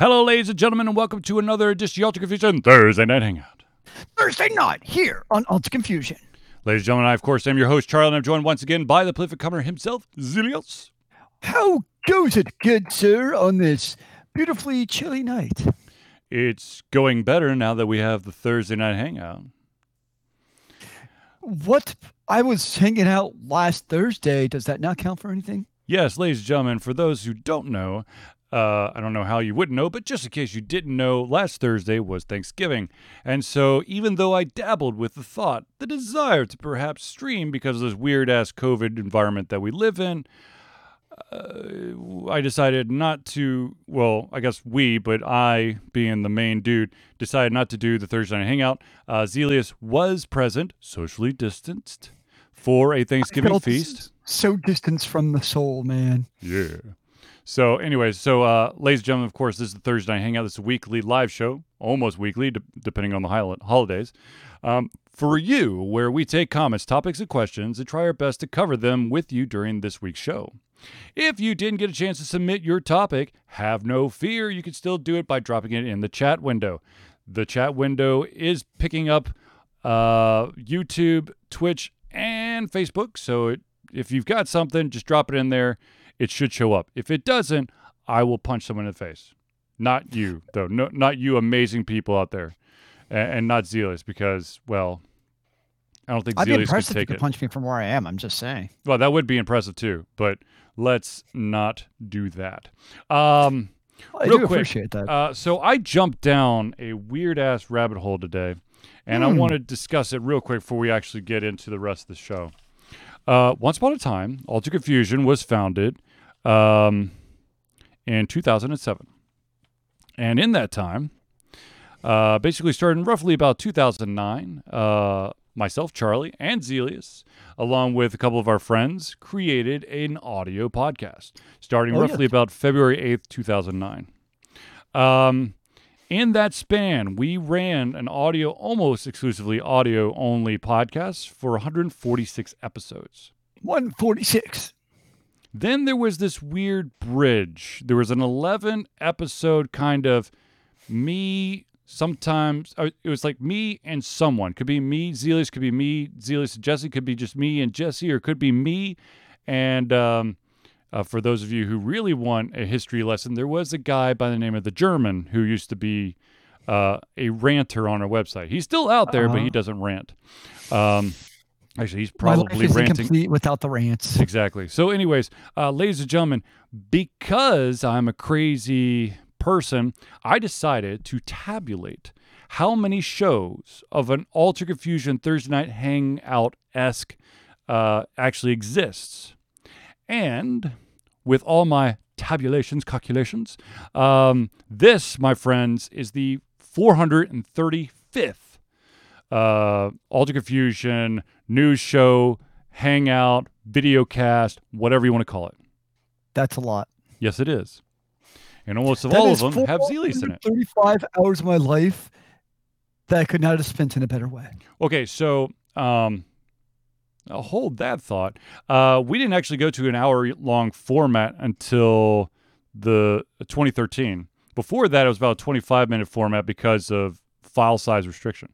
Hello, ladies and gentlemen, and welcome to another edition of Alter Confusion Thursday Night Hangout. Thursday night here on Alter Confusion. Ladies and gentlemen, I, of course, am your host, Charlie, and I'm joined once again by the prolific comer himself, Zilios. How goes it, good sir, on this beautifully chilly night? It's going better now that we have the Thursday Night Hangout. What? I was hanging out last Thursday. Does that not count for anything? Yes, ladies and gentlemen, for those who don't know... I don't know how you wouldn't know, but just in case you didn't know, last Thursday was Thanksgiving. And so even though I dabbled with the thought, the desire to perhaps stream because of this weird-ass COVID environment that we live in, I decided not to, well, I guess we, but I, being the main dude, decided not to do the Thursday Night Hangout. Zelius was present, socially distanced, for a Thanksgiving feast. So distanced from the soul, man. Yeah. So anyways, ladies and gentlemen, of course, this is the Thursday Night Hangout. This is a weekly live show, almost weekly, depending on the holidays, for you, where we take comments, topics, and questions and try our best to cover them with you during this week's show. If you didn't get a chance to submit your topic, have no fear. You can still do it by dropping it in the chat window. The chat window is picking up YouTube, Twitch, and Facebook. So if you've got something, just drop it in there. It should show up. If it doesn't, I will punch someone in the face. Not you, though. No, not you amazing people out there. And not Zelius, because, well, I don't think Zelius could take it. I'd be impressed if you could punch me from where I am. I'm just saying. Well, that would be impressive, too. But let's not do that. Real quick, I do appreciate that. So I jumped down a weird-ass rabbit hole today, and I want to discuss it real quick before we actually get into the rest of the show. Once upon a time, Alter Confusion was founded... in 2007. And in that time, basically starting roughly about 2009, myself, Charlie, and Zelius, along with a couple of our friends, created an audio podcast starting roughly about February 8th, 2009. In that span, we ran an audio, almost exclusively audio-only podcast for 146 episodes. 146! Then there was this weird bridge. There was an 11-episode kind of me sometimes. It was like me and someone. Could be me, Zelius. Could be me, Zelius and Jesse. Could be just me and Jesse. Or could be me. And for those of you who really want a history lesson, there was a guy by the name of The German who used to be a ranter on our website. He's still out there, but he doesn't rant. Actually, he's probably ranting. Complete without the rants. Exactly. So anyways, ladies and gentlemen, because I'm a crazy person, I decided to tabulate how many shows of an Alter Confusion Thursday Night Hangout-esque actually exists. And with all my calculations, this, my friends, is the 435th Alter Confusion news show, hangout, video cast, whatever you want to call it. That's a lot. Yes, it is. And almost all of them have Zelius in it. 35 hours of my life that I could not have spent in a better way. Okay, so I'll hold that thought. We didn't actually go to an hour-long format until the 2013. Before that, it was about a 25-minute format because of file size restriction.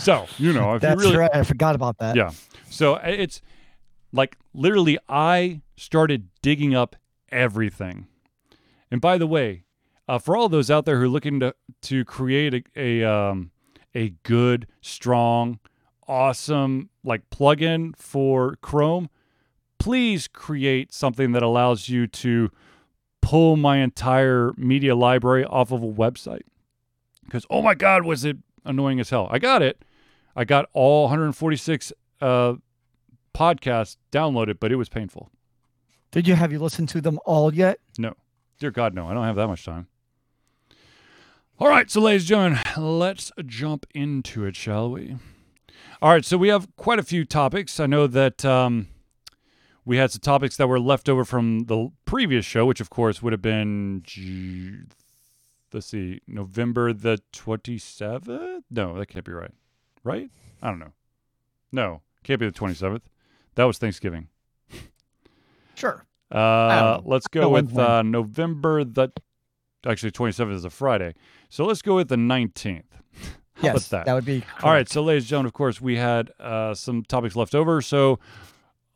So, you know, if that's you really, right. I forgot about that. Yeah. So it's like literally I started digging up everything. And by the way, for all those out there who are looking to create a good, strong, awesome like plugin for Chrome, please create something that allows you to pull my entire media library off of a website. Because oh my God, was it annoying as hell. I got it. I got all 146 podcasts downloaded, but it was painful. Have you listened to them all yet? No. Dear God, no. I don't have that much time. All right. So, ladies and gentlemen, let's jump into it, shall we? All right. So, we have quite a few topics. I know that we had some topics that were left over from the previous show, which, of course, would have been... Let's see, November the 27th? No, that can't be right. Right? I don't know. No, can't be the 27th. That was Thanksgiving. Sure. Let's go with November the Actually, 27th is a Friday. So let's go with the 19th. How about that? That would be correct. All right. So, ladies and gentlemen, of course, we had some topics left over. So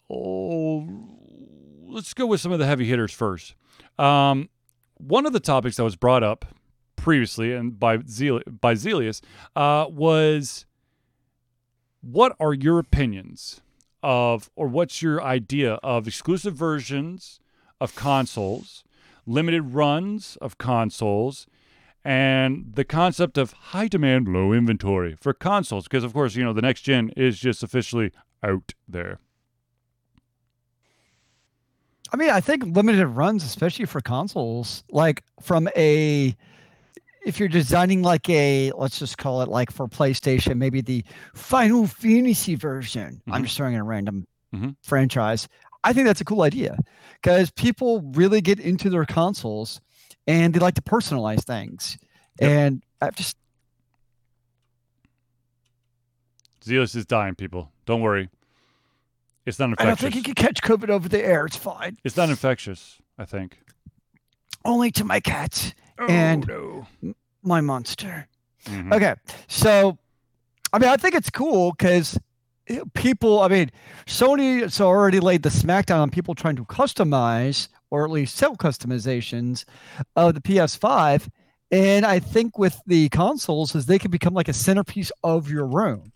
let's go with some of the heavy hitters first. One of the topics that was brought up previously and by Zelius was, what are your opinions of, or what's your idea of exclusive versions of consoles, limited runs of consoles, and the concept of high demand, low inventory for consoles? Because, of course, you know, the next gen is just officially out there. I mean, I think limited runs, especially for consoles, like from a, if you're designing like a, let's just call it like for PlayStation, maybe the Final Fantasy version. Mm-hmm. I'm just throwing in a random franchise. I think that's a cool idea because people really get into their consoles and they like to personalize things. Yep. And I've just... Zealous is dying, people. Don't worry. It's not infectious. I don't think you can catch COVID over the air. It's fine. It's not infectious, I think. Only to my cats my monster. Mm-hmm. Okay. So, I mean, I think it's cool because people, I mean, Sony has already laid the smackdown on people trying to customize or at least sell customizations of the PS5. And I think with the consoles is they can become like a centerpiece of your room.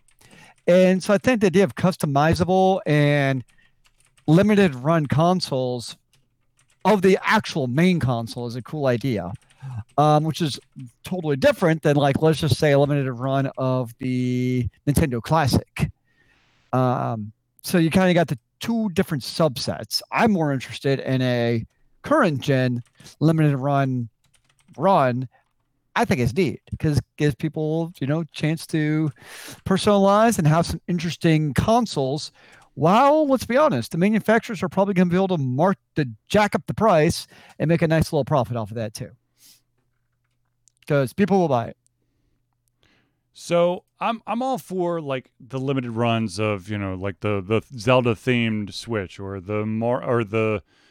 And so I think the idea of customizable and limited run consoles of the actual main console is a cool idea, which is totally different than, like, let's just say a limited run of the Nintendo Classic. So you kind of got the two different subsets. I'm more interested in a current gen limited run. I think it's neat because it gives people, you know, chance to personalize and have some interesting consoles. While, let's be honest, the manufacturers are probably going to be able to jack up the price and make a nice little profit off of that too, because people will buy it. So I'm all for like the limited runs of, you know, like the Zelda themed Switch or the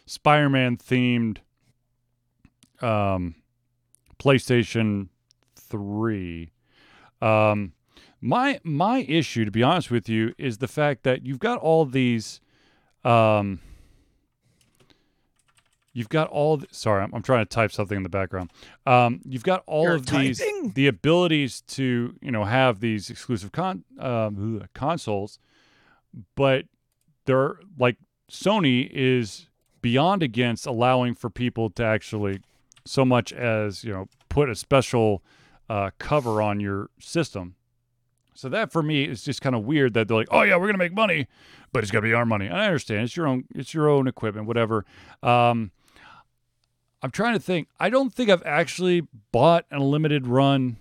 Spider-Man themed PlayStation 3. My issue, to be honest with you, is the fact that I'm trying to type something in the background. You've got all You're of typing? These the abilities to, you know, have these exclusive consoles, but they're like Sony is beyond against allowing for people to actually so much as, you know, put a special cover on your system. So that for me is just kind of weird that they're like, oh yeah, we're gonna make money, but it's gonna be our money. And I understand it's your own equipment, whatever. I'm trying to think. I don't think I've actually bought a limited run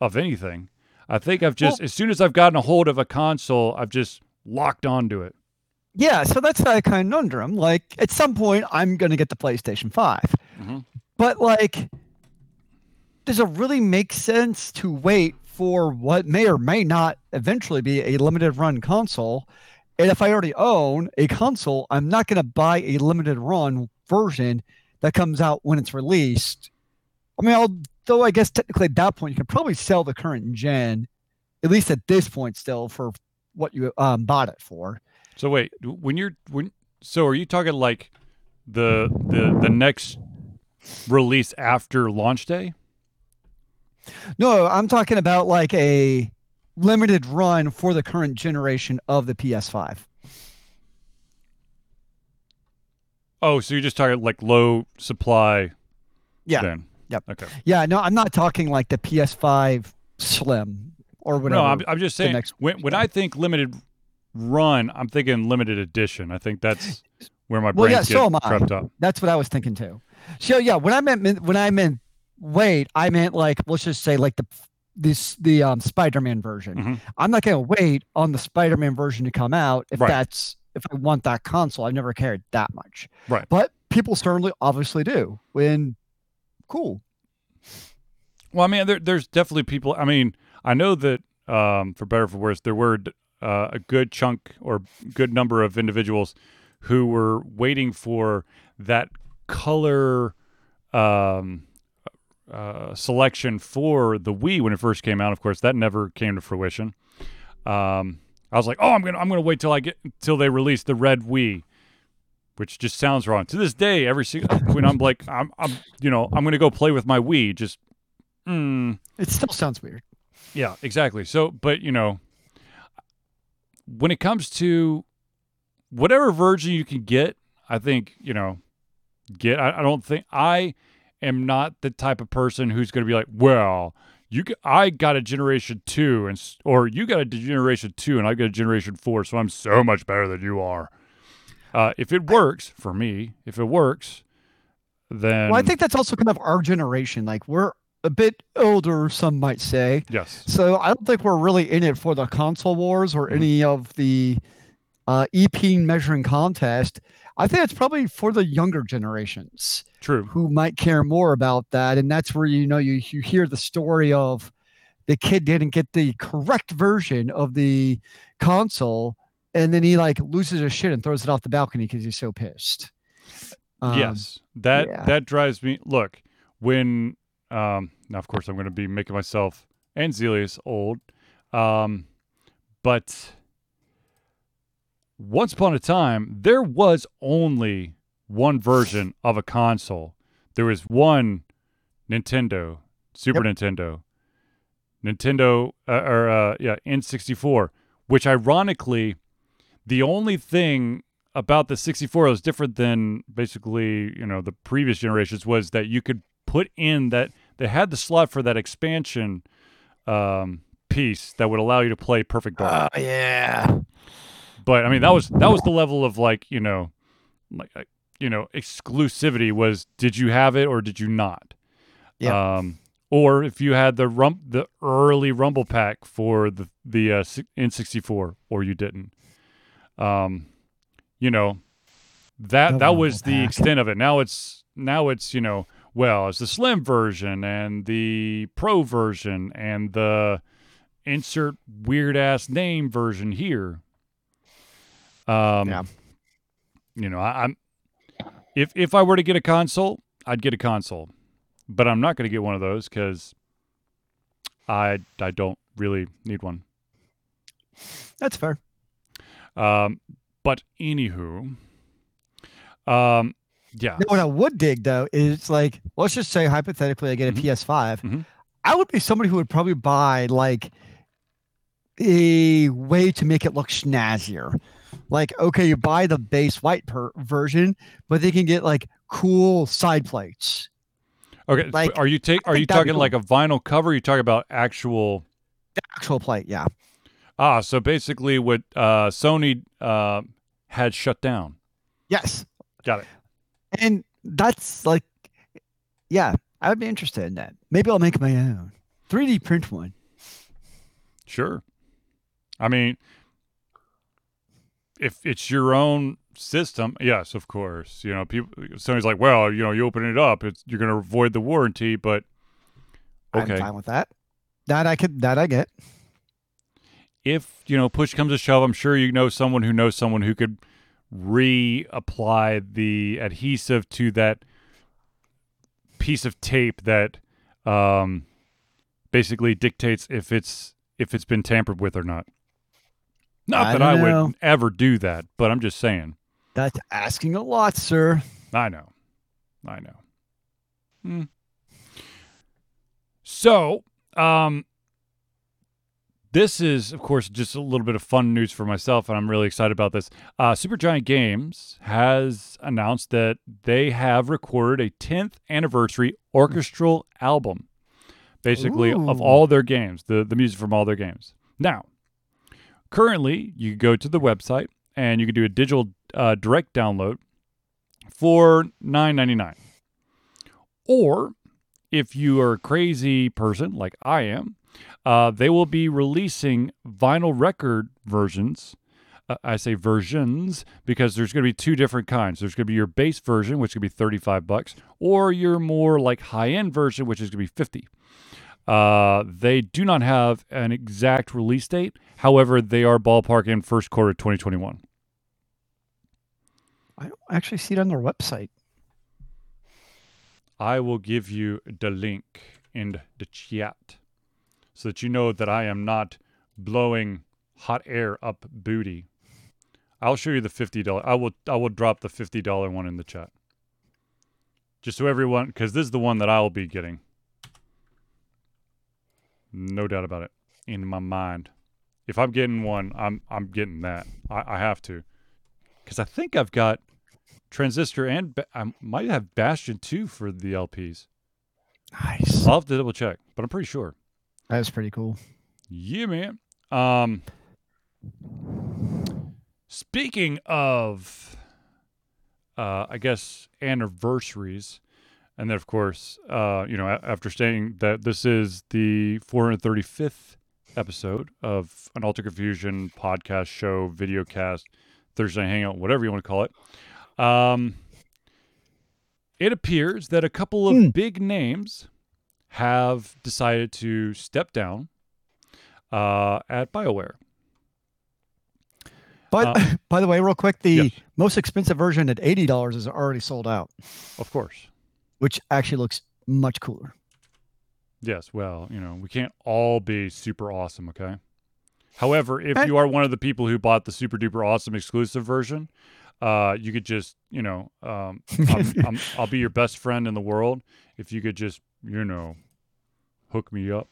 of anything. I think I've just as soon as I've gotten a hold of a console, I've just locked onto it. Yeah, so that's that conundrum. Like, at some point, I'm going to get the PlayStation 5. Mm-hmm. But, like, does it really make sense to wait for what may or may not eventually be a limited-run console? And if I already own a console, I'm not going to buy a limited-run version that comes out when it's released. I mean, although I guess technically at that point, you can probably sell the current gen, at least at this point still, for what you bought it for. So wait, so are you talking like the next release after launch day? No, I'm talking about like a limited run for the current generation of the PS5. Oh, so you're just talking like low supply. Yeah. Then. Yep. Okay. Yeah. No, I'm not talking like the PS5 Slim or whatever. No, I'm just saying when I think limited run, I'm thinking limited edition. I think that's where my brain gets prepped up. That's what I was thinking too. So yeah, when I meant wait, I meant like, let's just say like the Spider-Man version. Mm-hmm. I'm not gonna wait on the Spider-Man version to come out if I want that console. I've never cared that much. Right. But people certainly obviously do. Cool. Well, I mean, there's definitely people. I mean, I know that for better or for worse, there were a good chunk or good number of individuals who were waiting for that color selection for the Wii when it first came out. Of course, that never came to fruition. I was like, oh, I'm gonna wait till they release the Red Wii, which just sounds wrong. To this day, every when I'm like, I'm gonna go play with my Wii. Just it still sounds weird. Yeah, exactly. So, but when it comes to whatever version you can get, I think I don't think I am not the type of person who's going to be like, well, I got a generation 2 or you got a generation 2 and I got a generation 4, so I'm so much better than you are. If it works for me, then I think that's also kind of our generation. Like, we're a bit older, some might say. Yes. So I don't think we're really in it for the console wars or any of the EP measuring contest. I think it's probably for the younger generations, true, who might care more about that. And that's where, you hear the story of the kid didn't get the correct version of the console, and then he loses his shit and throws it off the balcony because he's so pissed. That drives me. Look, when now, of course, I'm going to be making myself and Zelius old, but once upon a time, there was only one version of a console. There was one Nintendo, Super Nintendo, N64, which ironically, the only thing about the 64 that was different than basically, the previous generations was that you could put in that, they had the slot for that expansion piece that would allow you to play Perfect Dark. Oh, yeah. But I mean, that was the level of exclusivity was, did you have it or did you not? Yeah. Or if you had the early Rumble Pack for the N64, or you didn't. That was the extent of it. Now it's it's the slim version and the pro version and the insert weird ass name version here. If I were to get a console, I'd get a console, but I'm not going to get one of those because I don't really need one. That's fair. But anywho, yeah. What I would dig though is let's just say hypothetically I get a PS5. Mm-hmm. I would be somebody who would probably buy a way to make it look snazzier. You buy the base white version, but they can get cool side plates. Okay, are you talking cool, a vinyl cover? Or you talking about the actual plate? Yeah. Ah, so basically, what Sony had shut down. Yes. Got it. And that's I would be interested in that. Maybe I'll make my own 3D print one. Sure. I mean, if it's your own system, yes, of course. People. Somebody's like, well, you open it up, you're going to avoid the warranty, but okay. I'm fine with that. That I get. If push comes to shove, I'm sure someone who could reapply the adhesive to that piece of tape that basically dictates if it's been tampered with or not. Not that I would ever do that, but I'm just saying. That's asking a lot, sir. I know. So, this is, of course, just a little bit of fun news for myself, and I'm really excited about this. Supergiant Games has announced that they have recorded a 10th anniversary orchestral album, basically, of all their games, the music from all their games. Now, currently, you go to the website and you can do a digital direct download for $9.99. Or if you are a crazy person like I am, they will be releasing vinyl record versions. I say versions because there's going to be two different kinds. There's going to be your base version, which could be $35, or your more high-end version, which is going to be $50. They do not have an exact release date. However, they are ballpark in first quarter 2021. I don't actually see it on their website. I will give you the link in the chat so that you know that I am not blowing hot air up booty. I'll show you the $50. I will drop the $50 one in the chat. Just so everyone, because this is the one that I'll be getting. No doubt about it. In my mind. If I'm getting one, I'm getting that. I have to. Because I think I've got Transistor and I might have Bastion 2 for the LPs. Nice. I'll have to double check, but I'm pretty sure. That's pretty cool. Yeah, man. Speaking of, I guess, anniversaries, and then, of course, after stating that this is the 435th episode of an Alter Confusion podcast show, video cast, Thursday Night Hangout, whatever you want to call it, it appears that a couple of big names have decided to step down at BioWare. By the way, real quick, the most expensive version at $80 is already sold out. Of course. Which actually looks much cooler. Yes, well, we can't all be super awesome, okay? However, if you are one of the people who bought the super duper awesome exclusive version, you could just, I'll be your best friend in the world if you could just, hook me up.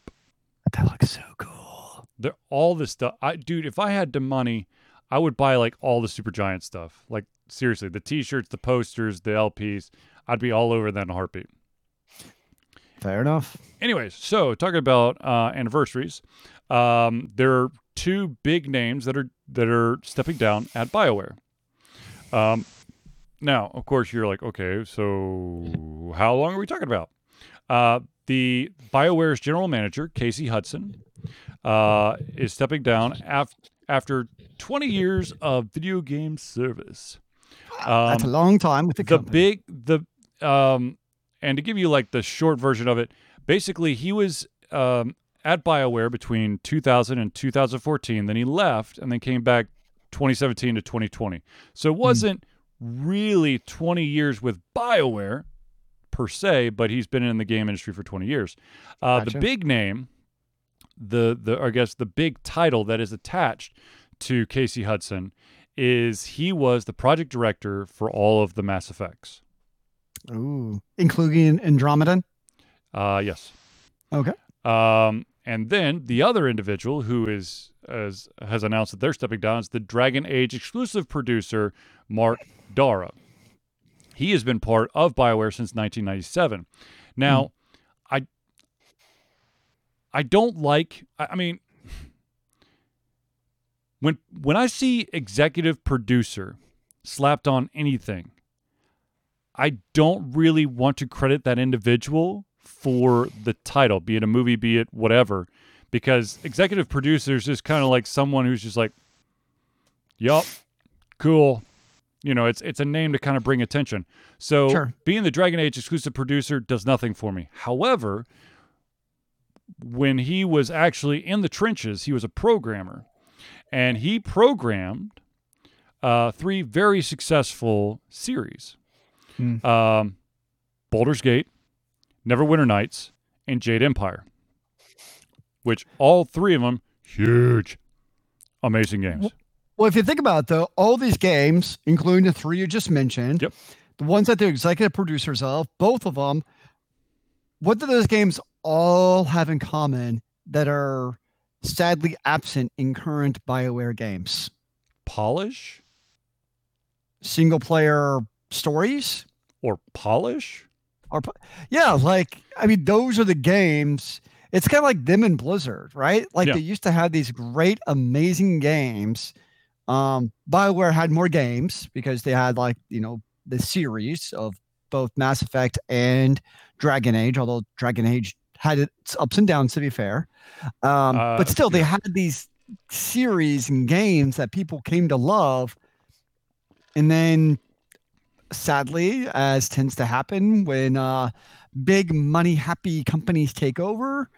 That looks so cool. All this stuff. Dude, if I had the money, I would buy like all the Supergiant stuff. Like seriously, the T-shirts, the posters, the LPs. I'd be all over that in a heartbeat. Fair enough. Anyways, so talking about anniversaries, there are two big names that are stepping down at BioWare. Now, of course, you're like, okay, so how long are we talking about? The BioWare's general manager, Casey Hudson, is stepping down after 20 years of video game service. That's a long time with the company. And to give you like the short version of it, basically he was at BioWare between 2000 and 2014. Then he left and then came back 2017 to 2020. So it wasn't really 20 years with BioWare per se, but he's been in the game industry for 20 years. Gotcha. The big name... the big title that is attached to Casey Hudson is he was the project director for all of the Mass Effects. Ooh. Including Andromeda? Yes. Okay. And then the other individual who has announced that they're stepping down is the Dragon Age exclusive producer, Mark Darrah. He has been part of BioWare since 1997. Now, I don't like, when I see executive producer slapped on anything, I don't really want to credit that individual for the title, be it a movie, be it whatever, because executive producer is just kind of like someone who's just like, yup, cool. It's a name to kind of bring attention. So being the Dragon Age exclusive producer does nothing for me. However, when he was actually in the trenches, he was a programmer, and he programmed three very successful series. Baldur's Gate, Neverwinter Nights, and Jade Empire, which all three of them, huge, amazing games. Well, if you think about it, though, all these games, including the three you just mentioned, the ones that they're executive producers of, both of them, what do those games all have in common that are sadly absent in current BioWare games? Polish? Single player stories? Or polish? Those are the games. It's kind of like them and Blizzard, right? They used to have these great, amazing games. BioWare had more games because they had the series of both Mass Effect and Dragon Age, although Dragon Age had its ups and downs, to be fair. But still, they had these series and games that people came to love. And then, sadly, as tends to happen when big money-happy companies take over,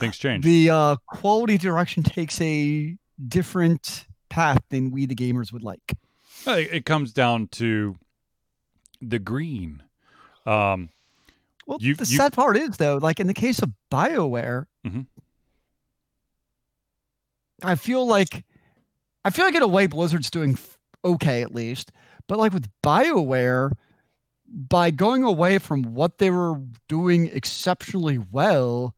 things change. The quality direction takes a different path than we, the gamers, would like. It comes down to the green. Well, the sad part is, though, like in the case of BioWare, mm-hmm. I feel like in a way Blizzard's doing okay, at least. But like with BioWare, by going away from what they were doing exceptionally well,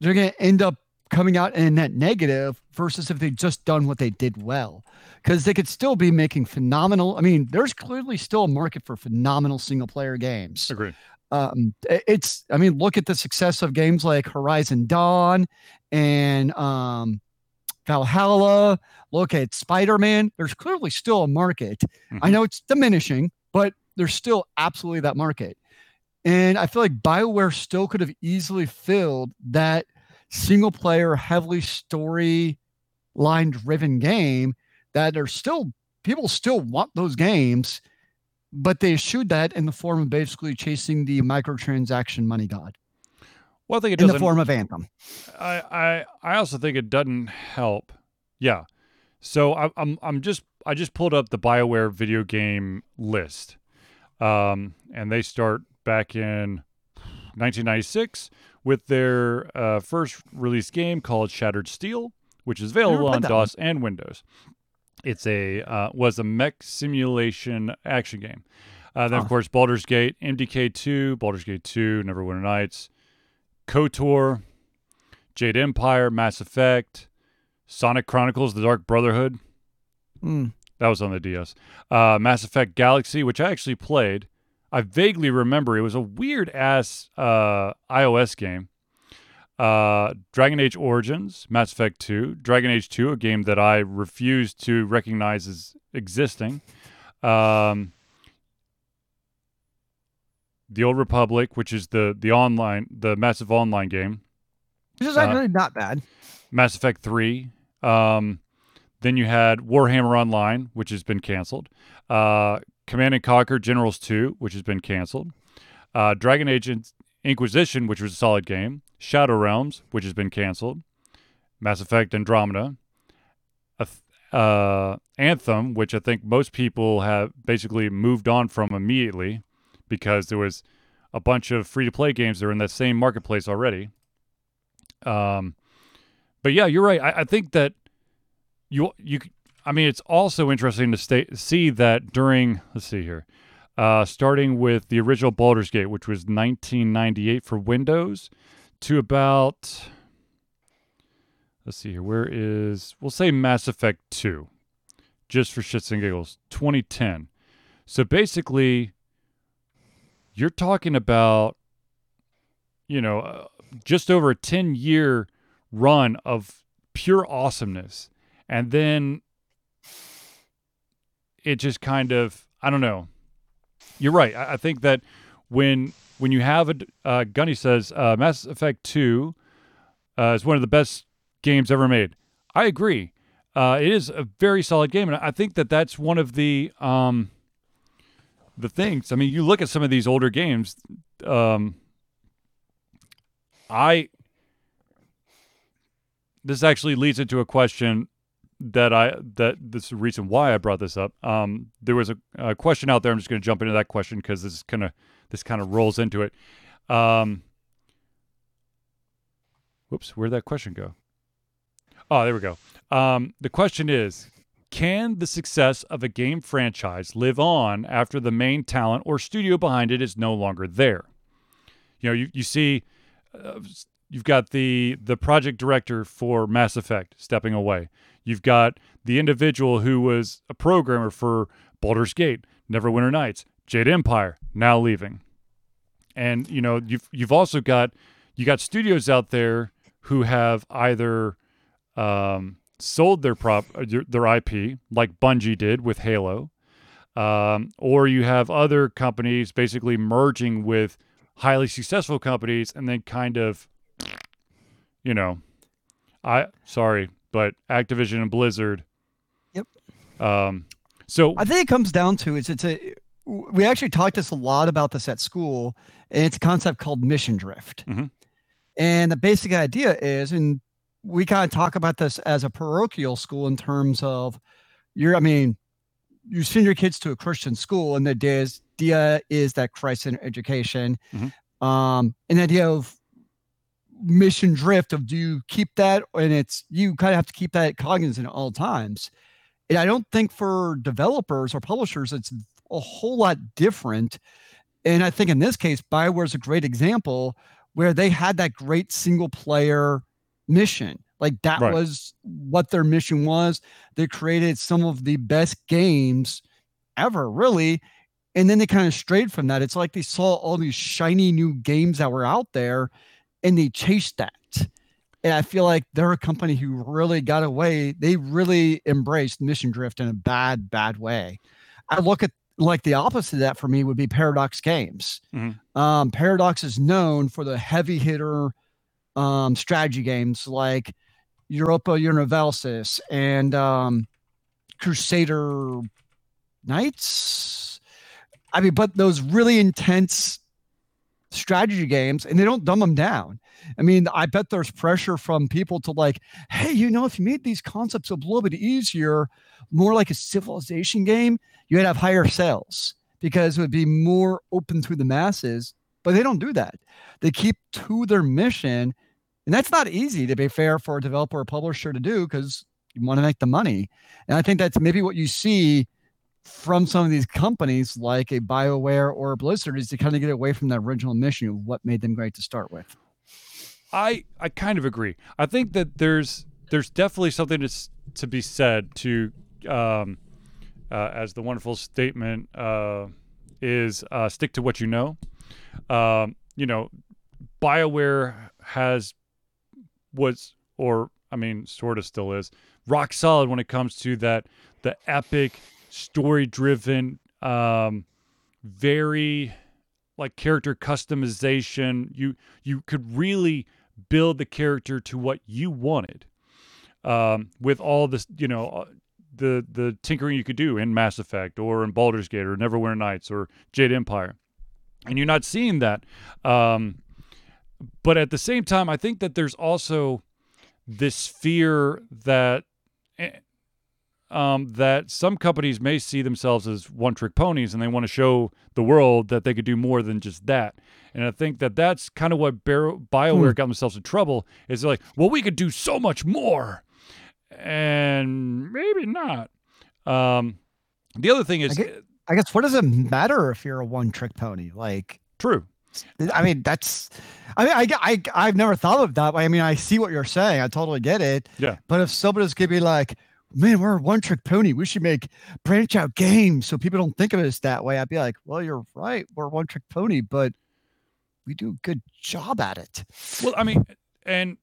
they're going to end up coming out in a net negative versus if they'd just done what they did well. Because they could still be making phenomenal. I mean, there's clearly still a market for phenomenal single-player games. Agreed. Look at the success of games like Horizon Dawn and Valhalla. Look at Spider-Man. There's clearly still a market. Mm-hmm. I know it's diminishing, but there's still absolutely that market. And I feel like BioWare still could have easily filled that single-player, heavily story-line-driven game that are still people still want those games, but they eschewed that in the form of basically chasing the microtransaction money god. Well, I think it doesn't, in the form of Anthem. I also think it doesn't help. Yeah, so I just pulled up the BioWare video game list, and they start back in 1996. With their first release game called Shattered Steel, which is available on DOS and Windows. It's was a mech simulation action game. Then, of course, Baldur's Gate, MDK 2, Baldur's Gate 2, Neverwinter Nights, KOTOR, Jade Empire, Mass Effect, Sonic Chronicles, The Dark Brotherhood. Mm. That was on the DS. Mass Effect Galaxy, which I actually played. I vaguely remember it was a weird-ass iOS game. Dragon Age Origins, Mass Effect 2, Dragon Age 2, a game that I refuse to recognize as existing. The Old Republic, which is the massive online game. This is actually not bad. Mass Effect 3. Then you had Warhammer Online, which has been canceled. Command and Conquer Generals 2, which has been canceled. Dragon Age Inquisition, which was a solid game. Shadow Realms, which has been canceled. Mass Effect Andromeda. Anthem, which I think most people have basically moved on from immediately because there was a bunch of free-to-play games that were in that same marketplace already. But yeah, you're right. I think that you. I mean, it's also interesting to see that during, let's see here, starting with the original Baldur's Gate, which was 1998 for Windows, to about, let's see here, we'll say Mass Effect 2, just for shits and giggles, 2010. So basically, you're talking about, just over a 10-year run of pure awesomeness. And then it just kind of, I don't know. You're right. I think that when you have Gunny says, Mass Effect 2 is one of the best games ever made. I agree. It is a very solid game. And I think that that's one of the things. I mean, you look at some of these older games. This actually leads into a question that this reason why I brought this up. There was a question out there. I'm just going to jump into that question because this kind of rolls into it. Whoops, where'd that question go? Oh, there we go. The question is, can the success of a game franchise live on after the main talent or studio behind it is no longer there? You see, you've got the project director for Mass Effect stepping away. You've got the individual who was a programmer for Baldur's Gate, Neverwinter Nights, Jade Empire, now leaving. And you've also got studios out there who have either sold their IP, like Bungie did with Halo, or you have other companies basically merging with highly successful companies and then kind of but Activision and Blizzard. Yep. So I think it comes down to we actually talked a lot about this at school, and it's a concept called mission drift. Mm-hmm. And the basic idea is, and we kind of talk about this as a parochial school in terms of you send your kids to a Christian school, and the idea is that Christ-centered education, and the idea of mission drift of do you keep that, and it's you kind of have to keep that cognizant at all times. And I don't think for developers or publishers it's a whole lot different. And I think in this case, BioWare is a great example where they had that great single-player mission. Like that was what their mission was. They created some of the best games ever, really. And then they kind of strayed from that. It's like they saw all these shiny new games that were out there and they chased that. And I feel like they're a company who really got away. They really embraced mission drift in a bad, bad way. I look at like the opposite of that for me would be Paradox Games. Paradox is known for the heavy hitter strategy games like Europa Universalis and Crusader Knights. I mean, but those really intense strategy games, and they don't dumb them down. I mean, I bet there's pressure from people to like, hey, you know, if you made these concepts a little bit easier, more like a Civilization game, you'd have higher sales because it would be more open to the masses. But they don't do that. They keep to their mission, and that's not easy, to be fair, for a developer or publisher to do because you want to make the money. And I think that's maybe what you see from some of these companies like a BioWare or a Blizzard, is to kind of get away from that original mission of what made them great to start with. I kind of agree. I think that there's definitely something to be said to, as the wonderful statement is, stick to what you know. You know, BioWare sort of still is rock solid when it comes to that, the epic story-driven, very like character customization. You could really build the character to what you wanted, with all this, you know, the tinkering you could do in Mass Effect or in Baldur's Gate or Neverwinter Nights or Jade Empire. And you're not seeing that. But at the same time, I think that there's also this fear that that some companies may see themselves as one-trick ponies, and they want to show the world that they could do more than just that. And I think that that's kind of what BioWare got themselves in trouble, is like, well, we could do so much more. And maybe not. The other thing is... I guess what does it matter if you're a one-trick pony? Like, true. I mean, I've never thought of that way. I mean, I see what you're saying. I totally get it. Yeah. But if somebody's gonna be like, man, we're a one-trick pony, we should make branch-out games so people don't think of us that way, I'd be like, well, you're right. We're a one-trick pony, but we do a good job at it. Well, I mean, and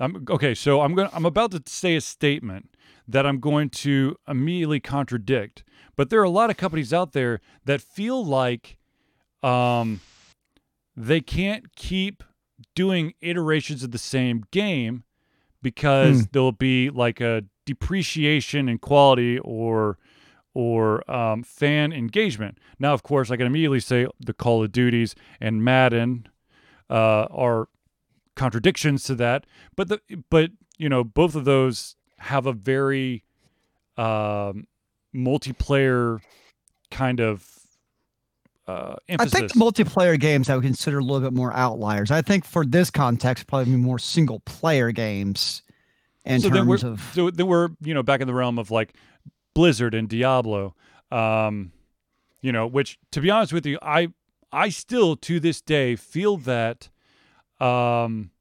I'm okay. So I'm about to say a statement that I'm going to immediately contradict. But there are a lot of companies out there that feel like they can't keep doing iterations of the same game because there'll be like a depreciation in quality or fan engagement. Now, of course, I can immediately say the Call of Duties and Madden are contradictions to that. But you know, both of those have a very multiplayer kind of emphasis. I think the multiplayer games I would consider a little bit more outliers. I think for this context, probably more single player games in terms of. So then we're, you know, back in the realm of like Blizzard and Diablo, you know, which, to be honest with you, I still to this day feel that I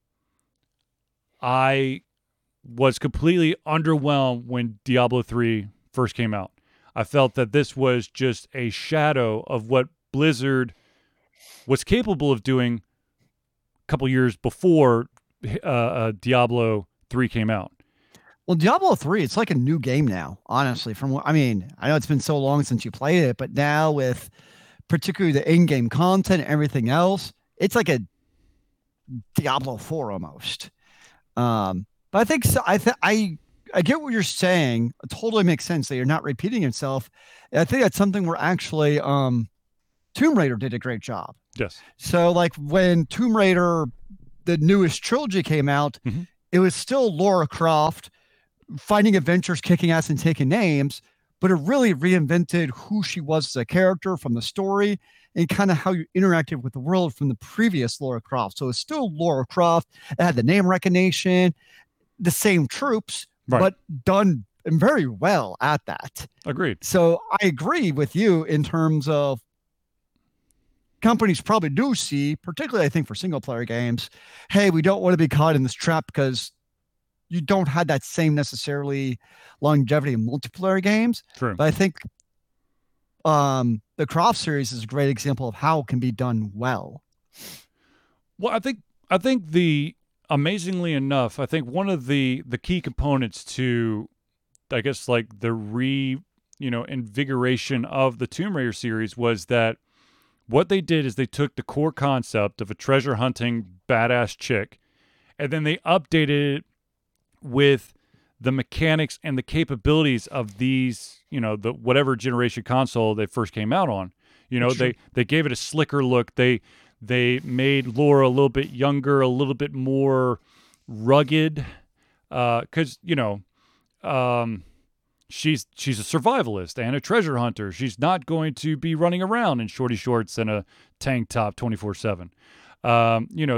was completely underwhelmed when Diablo 3 first came out. I felt that this was just a shadow of what Blizzard was capable of doing a couple years before Diablo 3 came out. Well, Diablo 3, it's like a new game now, honestly. I know it's been so long since you played it, but now with particularly the in-game content and everything else, it's like a Diablo 4 almost. But I think so. I get what you're saying. It totally makes sense that you're not repeating yourself. And I think that's something where actually Tomb Raider did a great job. Yes. So like when Tomb Raider, the newest trilogy came out, it was still Lara Croft finding adventures, kicking ass, and taking names. but it really reinvented who she was as a character from the story and kind of how you interacted with the world from the previous Lara Croft. So it's still Lara Croft. It had the name recognition, the same troops, right, but done very well at that. Agreed. So I agree with you in terms of companies probably do see, particularly I think for single player games, hey, we don't want to be caught in this trap because you don't have that same necessarily longevity in multiplayer games. True. But I think the Croft series is a great example of how it can be done well. Well, I think the amazingly enough, I think one of the key components to, I guess, like the invigoration of the Tomb Raider series was that what they did is they took the core concept of a treasure hunting badass chick, and then they updated it with the mechanics and the capabilities of these, the whatever generation console they first came out on. They gave it a slicker look. They made Laura a little bit younger, a little bit more rugged, because she's a survivalist and a treasure hunter. She's not going to be running around in shorty shorts and a tank top 24/7.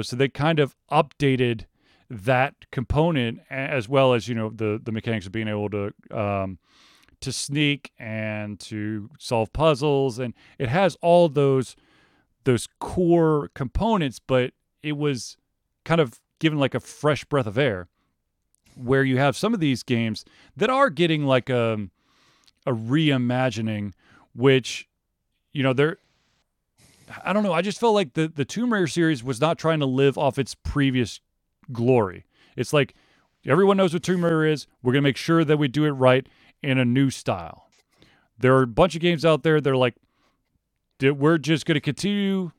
So they kind of updated that component, as well as the mechanics of being able to sneak and to solve puzzles, and it has all those core components, but it was kind of given like a fresh breath of air, where you have some of these games that are getting like a reimagining, which I don't know. I just felt like the Tomb Raider series was not trying to live off its previous glory. It's like everyone knows what Tomb Raider is. We're gonna make sure that we do it right in a new style. There are a bunch of games out there that are like, we're just gonna continue.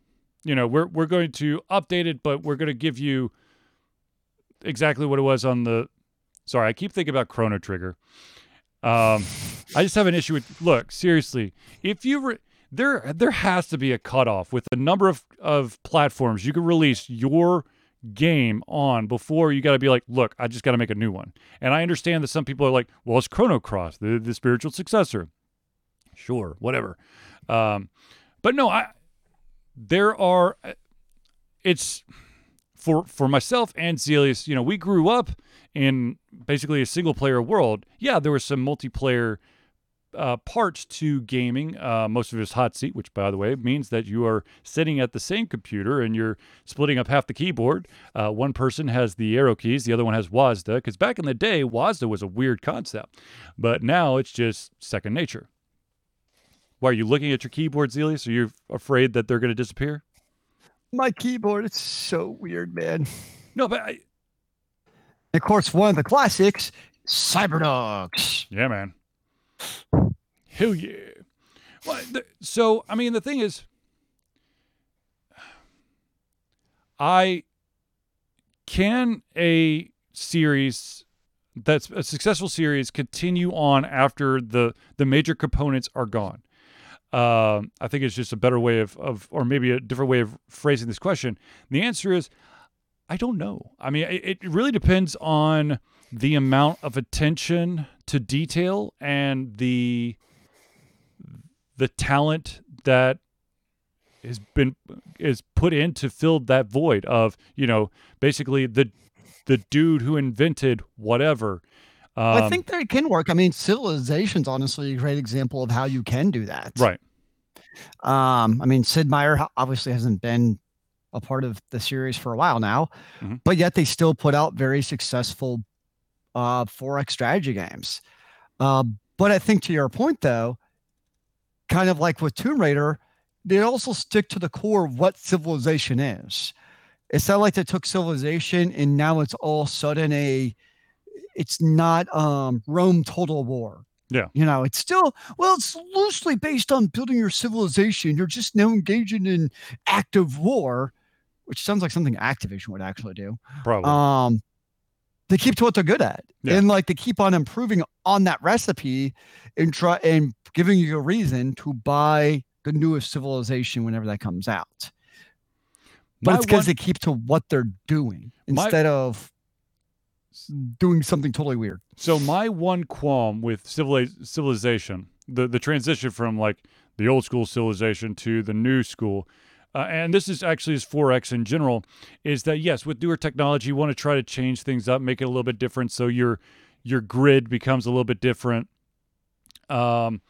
We're going to update it, but we're gonna give you exactly what it was on the. Sorry, I keep thinking about Chrono Trigger. I just have an issue with. Look, seriously, if you there has to be a cutoff with the number of platforms you can release your game on before you got to be like, look, I just got to make a new one. And I understand that some people are like, well, it's Chrono Cross, the spiritual successor. Sure, whatever. But no, it's for myself and Zelius, we grew up in basically a single player world. Yeah, there was some multiplayer parts to gaming, most of it is hot seat, which by the way means that you are sitting at the same computer and you're splitting up half the keyboard. One person has the arrow keys, the other one has WASD, because back in the day WASD was a weird concept, but now it's just second nature. Why, are you looking at your keyboard, Zelius? Are you afraid that they're going to disappear? My keyboard, it's so weird, man. No, but of course, one of the classics, Cyberdogs. Yeah, man. Hell yeah. Well, so, I mean, the thing is, can a series that's a successful series continue on after the major components are gone? I think it's just a better way or maybe a different way of phrasing this question. And the answer is, I don't know. I mean, it really depends on the amount of attention to detail and the talent that is put in to fill that void of, basically the dude who invented whatever. I think that it can work. I mean, Civilization's honestly a great example of how you can do that. Right. I mean, Sid Meier obviously hasn't been a part of the series for a while now, mm-hmm. but yet they still put out very successful Forex strategy games. But I think to your point, though, kind of like with Tomb Raider, they also stick to the core of what Civilization is. It's not like they took Civilization and now it's all sudden it's not Rome Total War. Yeah. It's still, it's loosely based on building your civilization. You're just now engaging in active war, which sounds like something Activision would actually do. Probably. They keep to what they're good at. Yeah. And they keep on improving on that recipe and giving you a reason to buy the newest Civilization whenever that comes out. But it's because they keep to what they're doing instead of doing something totally weird. So my one qualm with Civilization, the transition from like the old school Civilization to the new school, and this is actually is 4X in general, is that yes, with newer technology, you want to try to change things up, make it a little bit different, so your grid becomes a little bit different. And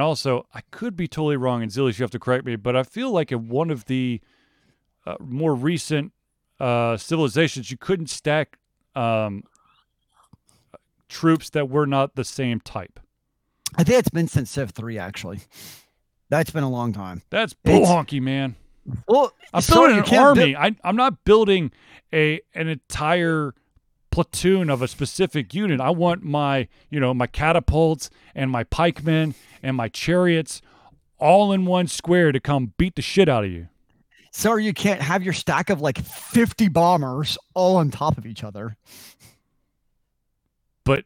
also, I could be totally wrong, and Zillius, you have to correct me, but I feel like in one of the more recent civilizations, you couldn't stack troops that were not the same type. I think it's been since Civ 3, actually. That's been a long time. That's bull honky, man. Well, I'm building an army. I'm not building an entire platoon of a specific unit. I want my, my catapults and my pikemen and my chariots all in one square to come beat the shit out of you. So you can't have your stack of like 50 bombers all on top of each other. But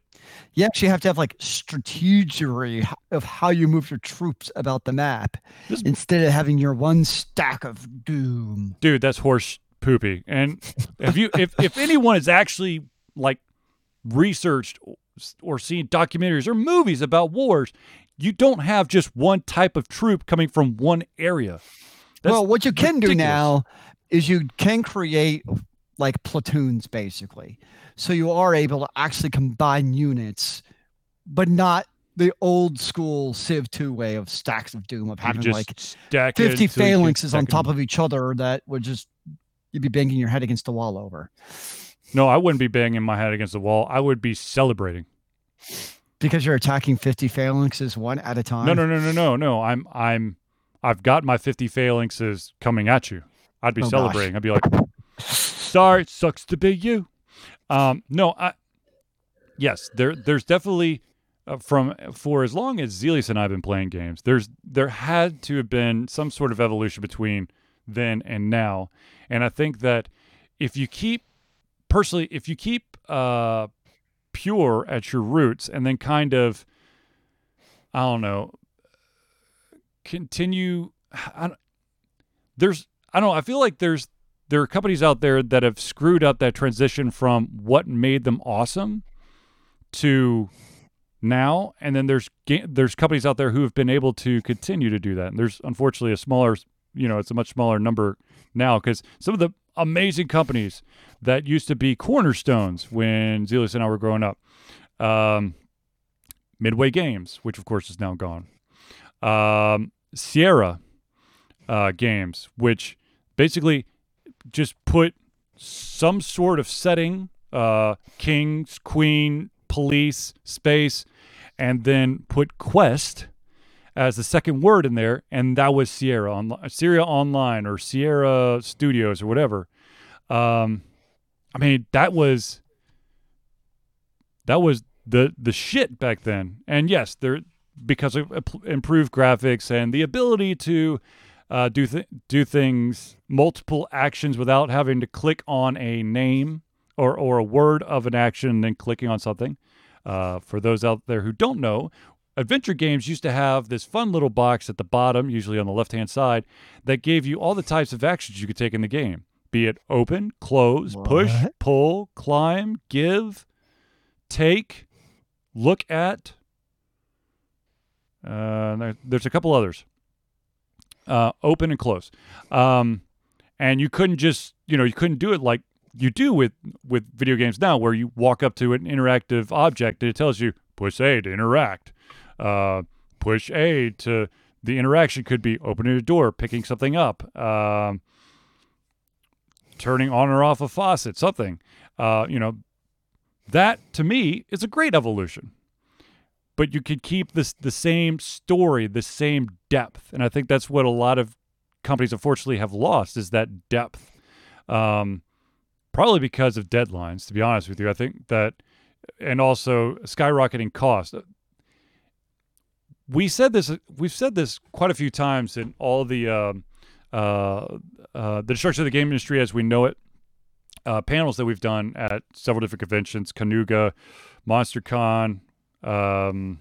you actually have to have like strategy of how you move your troops about the map instead of having your one stack of doom. Dude, that's horse poopy. And if anyone has actually like researched or seen documentaries or movies about wars, you don't have just one type of troop coming from one area. That's well, what you can ridiculous. Do now is you can create like platoons, basically. So you are able to actually combine units, but not the old school Civ 2 way of stacks of doom of having like 50 phalanxes on top of each other that would just, you'd be banging your head against the wall over. No, I wouldn't be banging my head against the wall. I would be celebrating. Because you're attacking 50 phalanxes one at a time? No. I've got my 50 phalanxes coming at you. I'd be celebrating. Gosh. I'd be like, sorry, sucks to be you. There's definitely for as long as Zelius and I have been playing games, there had to have been some sort of evolution between then and now. And I think that if you keep pure at your roots and then kind of, I don't know, continue. I feel like there are companies out there that have screwed up that transition from what made them awesome to now, and then there's companies out there who have been able to continue to do that. And there's unfortunately it's a much smaller number now, because some of the amazing companies that used to be cornerstones when Zelius and I were growing up, Midway Games, which of course is now gone, Sierra Games, which basically just put some sort of setting, kings, queen, police, space, and then put quest as the second word in there, and that was Sierra Online or Sierra Studios or whatever. That was the shit back then. And yes, because of improved graphics and the ability to do things, multiple actions without having to click on a name or a word of an action and then clicking on something. For those out there who don't know, adventure games used to have this fun little box at the bottom, usually on the left-hand side, that gave you all the types of actions you could take in the game, be it open, close, push, pull, climb, give, take, look at. There's a couple others. Open and close. And you couldn't just, you couldn't do it like you do with video games now, where you walk up to an interactive object and it tells you, push A to interact. Push A to, the interaction could be opening a door, picking something up, turning on or off a faucet, something. That to me is a great evolution. But you could keep the same story, the same depth. And I think that's what a lot of companies, unfortunately, have lost, is that depth. Probably because of deadlines, to be honest with you. I think that, and also skyrocketing cost. We've said this quite a few times in all the destruction of the game industry as we know it, panels that we've done at several different conventions, Canuga, MonsterCon, MomoCon,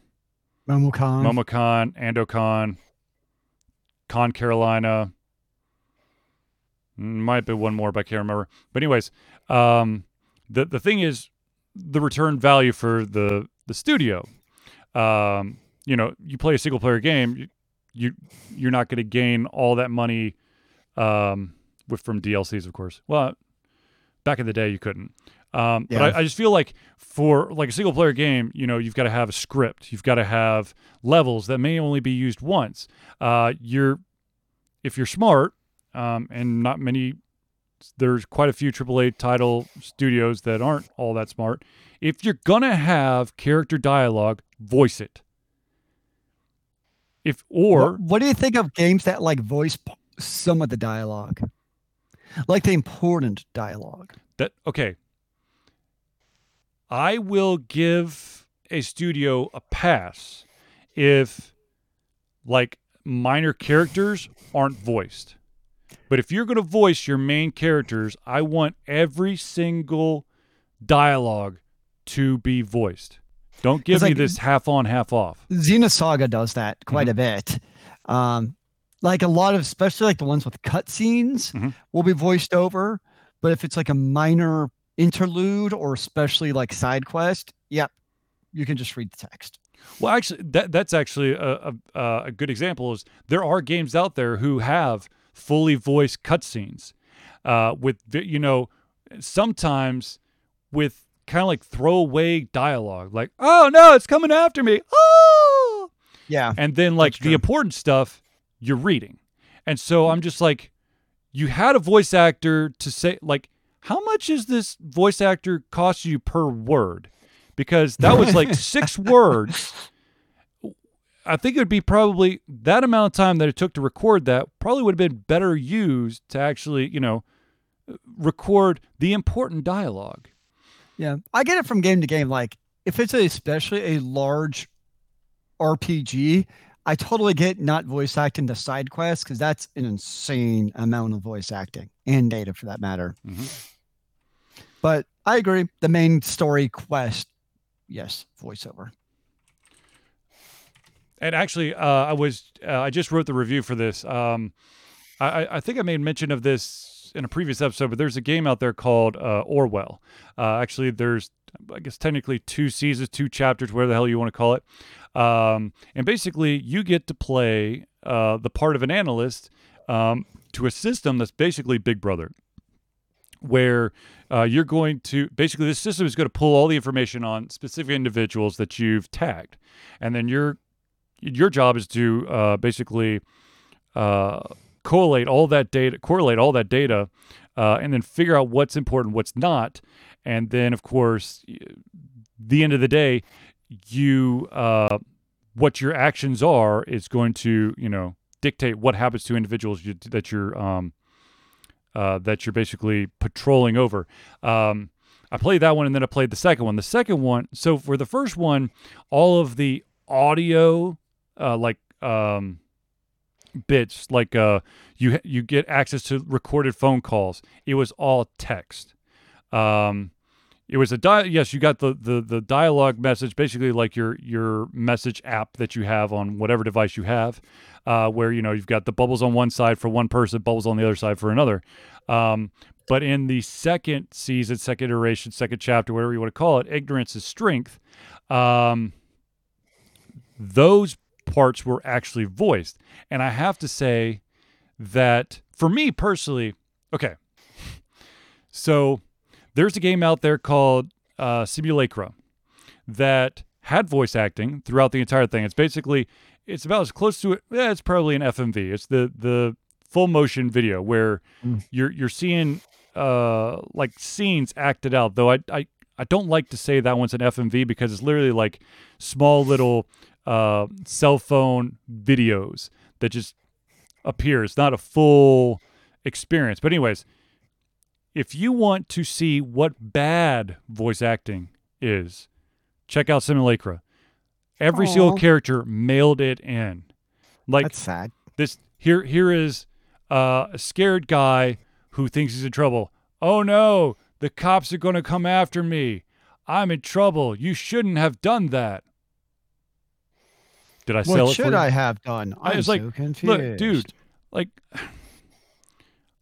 AndoCon, Con Carolina, might be one more, but I can't remember. But anyways, the thing is, the return value for the studio. You know, you play a single player game, you're not going to gain all that money from DLCs, of course. Well, back in the day, you couldn't. But I just feel like for like a single player game, you know, you've got to have a script, you've got to have levels that may only be used once. If you're smart, and not many, there's quite a few AAA title studios that aren't all that smart. If you're gonna have character dialogue, voice it. What do you think of games that like voice some of the dialogue, like the important dialogue? I will give a studio a pass if like minor characters aren't voiced. But if you're going to voice your main characters, I want every single dialogue to be voiced. Don't give me this half on, half off. Xenosaga does that quite a bit. Like a lot of, especially like the ones with cutscenes will be voiced over. But if it's like a minor interlude or especially like side quest, you can just read the text. Well, actually, that's actually a good example. Is there are games out there who have fully voiced cutscenes with, you know, sometimes with kind of like throwaway dialogue, like, oh no, it's coming after me. Oh, yeah. And then like the important stuff you're reading. And so I'm just like, you had a voice actor to say, like, how much is this voice actor cost you per word? Because that was like 6 words. I think it would be probably that amount of time that it took to record that probably would have been better used to actually, you know, record the important dialogue. Yeah. I get it from game to game. Like if it's especially a large RPG, I totally get not voice acting the side quests because that's an insane amount of voice acting and data for that matter. But I agree. The main story quest, yes, voiceover. And actually, I just wrote the review for this. I think I made mention of this in a previous episode, but there's a game out there called Orwell. Actually, there's, I guess, technically 2 seasons, 2 chapters, whatever the hell you want to call it. And basically, you get to play the part of an analyst to a system that's basically Big Brother, where you're going to basically this system is going to pull all the information on specific individuals that you've tagged, and then your job is to basically correlate all that data, and then figure out what's important, what's not, and then of course, the end of the day, what your actions are is going to, you know, dictate what happens to individuals that you're basically patrolling over. I played that one, and then I played the second one. So for the first one, all of the audio bits, like you get access to recorded phone calls. It was all text. It was yes, you got the dialogue message, basically like your message app that you have on whatever device you have, where, you know, you've got the bubbles on one side for one person, bubbles on the other side for another. But in the second season, second iteration, second chapter, whatever you want to call it, Ignorance is Strength, those parts were actually voiced. And I have to say that for me personally, okay, so... there's a game out there called Simulacra that had voice acting throughout the entire thing. It's basically, it's about as close to it. Yeah, it's probably an FMV. It's the full motion video where you're seeing like scenes acted out. Though I don't like to say that one's an FMV because it's literally like small little cell phone videos that just appear. It's not a full experience. But anyways. If you want to see what bad voice acting is, check out Simulacra. Every single character mailed it in. Like, that's sad. This here is a scared guy who thinks he's in trouble. Oh no, the cops are going to come after me. I'm in trouble. You shouldn't have done that. Did I sell it for you? What should I have done? I'm so confused. Look, dude, like...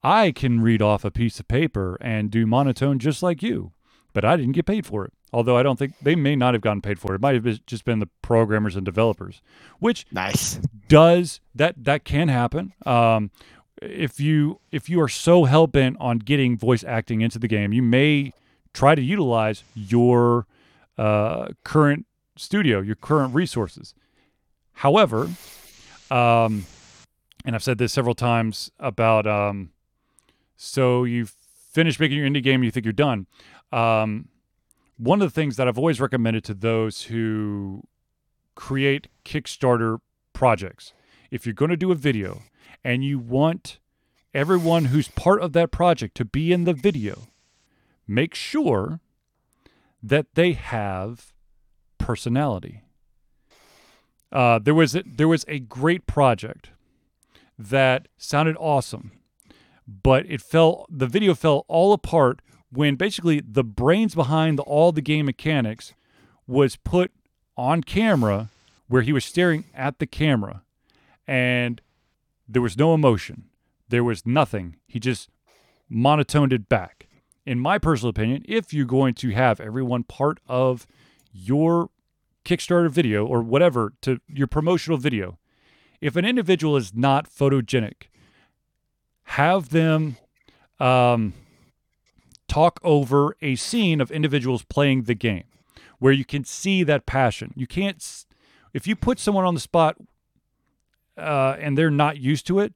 I can read off a piece of paper and do monotone just like you, but I didn't get paid for it. Although I don't think they may not have gotten paid for it. It might have just been the programmers and developers, which does that can happen. If you are so hell bent on getting voice acting into the game, you may try to utilize your current studio, your current resources. However, and I've said this several times about so you finish making your indie game, you think you're done. One of the things that I've always recommended to those who create Kickstarter projects, if you're going to do a video and you want everyone who's part of that project to be in the video, make sure that they have personality. There was a great project that sounded awesome, but the video fell all apart when basically the brains behind all the game mechanics was put on camera where he was staring at the camera, and there was no emotion. There was nothing. He just monotoned it back. In my personal opinion, if you're going to have everyone part of your Kickstarter video or whatever, to your promotional video, if an individual is not photogenic, have them... talk over a scene of individuals playing the game where you can see that passion. You can't, if you put someone on the spot and they're not used to it,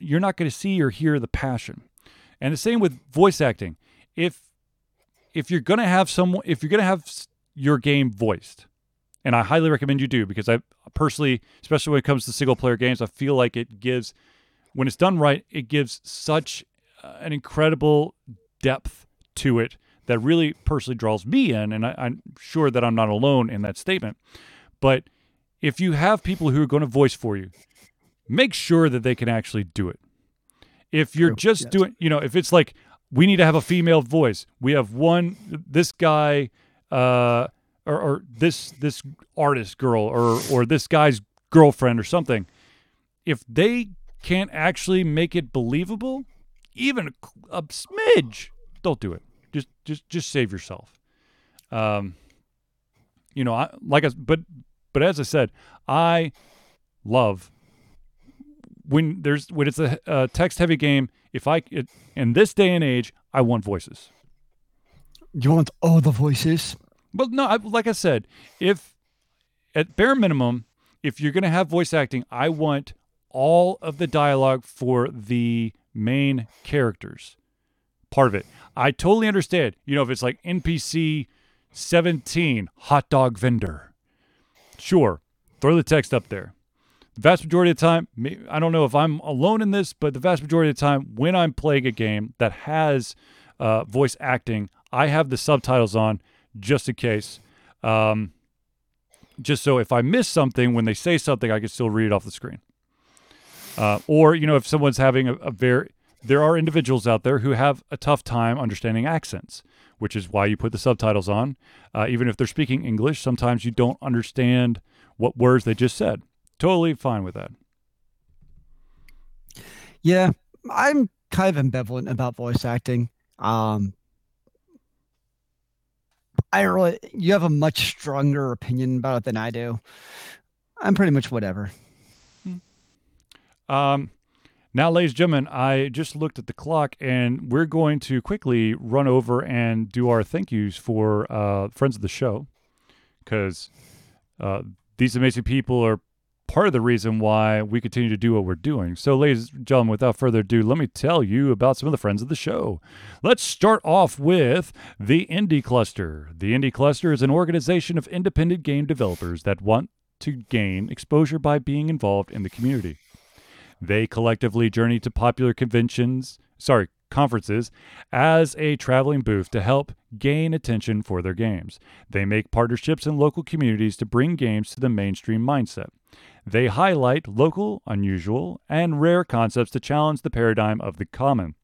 you're not going to see or hear the passion. And the same with voice acting. If you're going to have your game voiced, and I highly recommend you do, because I personally, especially when it comes to single player games, I feel like it gives, when it's done right, it gives such an incredible depth to it that really personally draws me in, and I'm sure that I'm not alone in that statement. But if you have people who are going to voice for you, make sure that they can actually do it. If you're just doing, if it's like, we need to have a female voice, we have this guy or this artist girl or this guy's girlfriend or something, if they can't actually make it believable, even a smidge, don't do it. Just save yourself. But as I said, I love when it's a text heavy game. In this day and age, I want voices. You want all the voices? Well, no. Like I said, if at bare minimum, if you're gonna have voice acting, I want all of the dialogue for the main characters part of it. I totally understand, if it's like NPC 17 hot dog vendor, sure, throw the text up there. The vast majority of the time, I don't know if I'm alone in this, but the vast majority of the time when I'm playing a game that has voice acting, I have the subtitles on just in case, just so if I miss something when they say something, I can still read it off the screen. Or if someone's having there are individuals out there who have a tough time understanding accents, which is why you put the subtitles on. Even if they're speaking English, sometimes you don't understand what words they just said. Totally fine with that. Yeah, I'm kind of ambivalent about voice acting. You have a much stronger opinion about it than I do. I'm pretty much whatever. Now, ladies and gentlemen, I just looked at the clock, and we're going to quickly run over and do our thank yous for friends of the show, because these amazing people are part of the reason why we continue to do what we're doing. So, ladies and gentlemen, without further ado, let me tell you about some of the friends of the show. Let's start off with the Indie Cluster. The Indie Cluster is an organization of independent game developers that want to gain exposure by being involved in the community. They collectively journey to popular conferences as a traveling booth to help gain attention for their games. They make partnerships in local communities to bring games to the mainstream mindset. They highlight local, unusual, and rare concepts to challenge the paradigm of the common.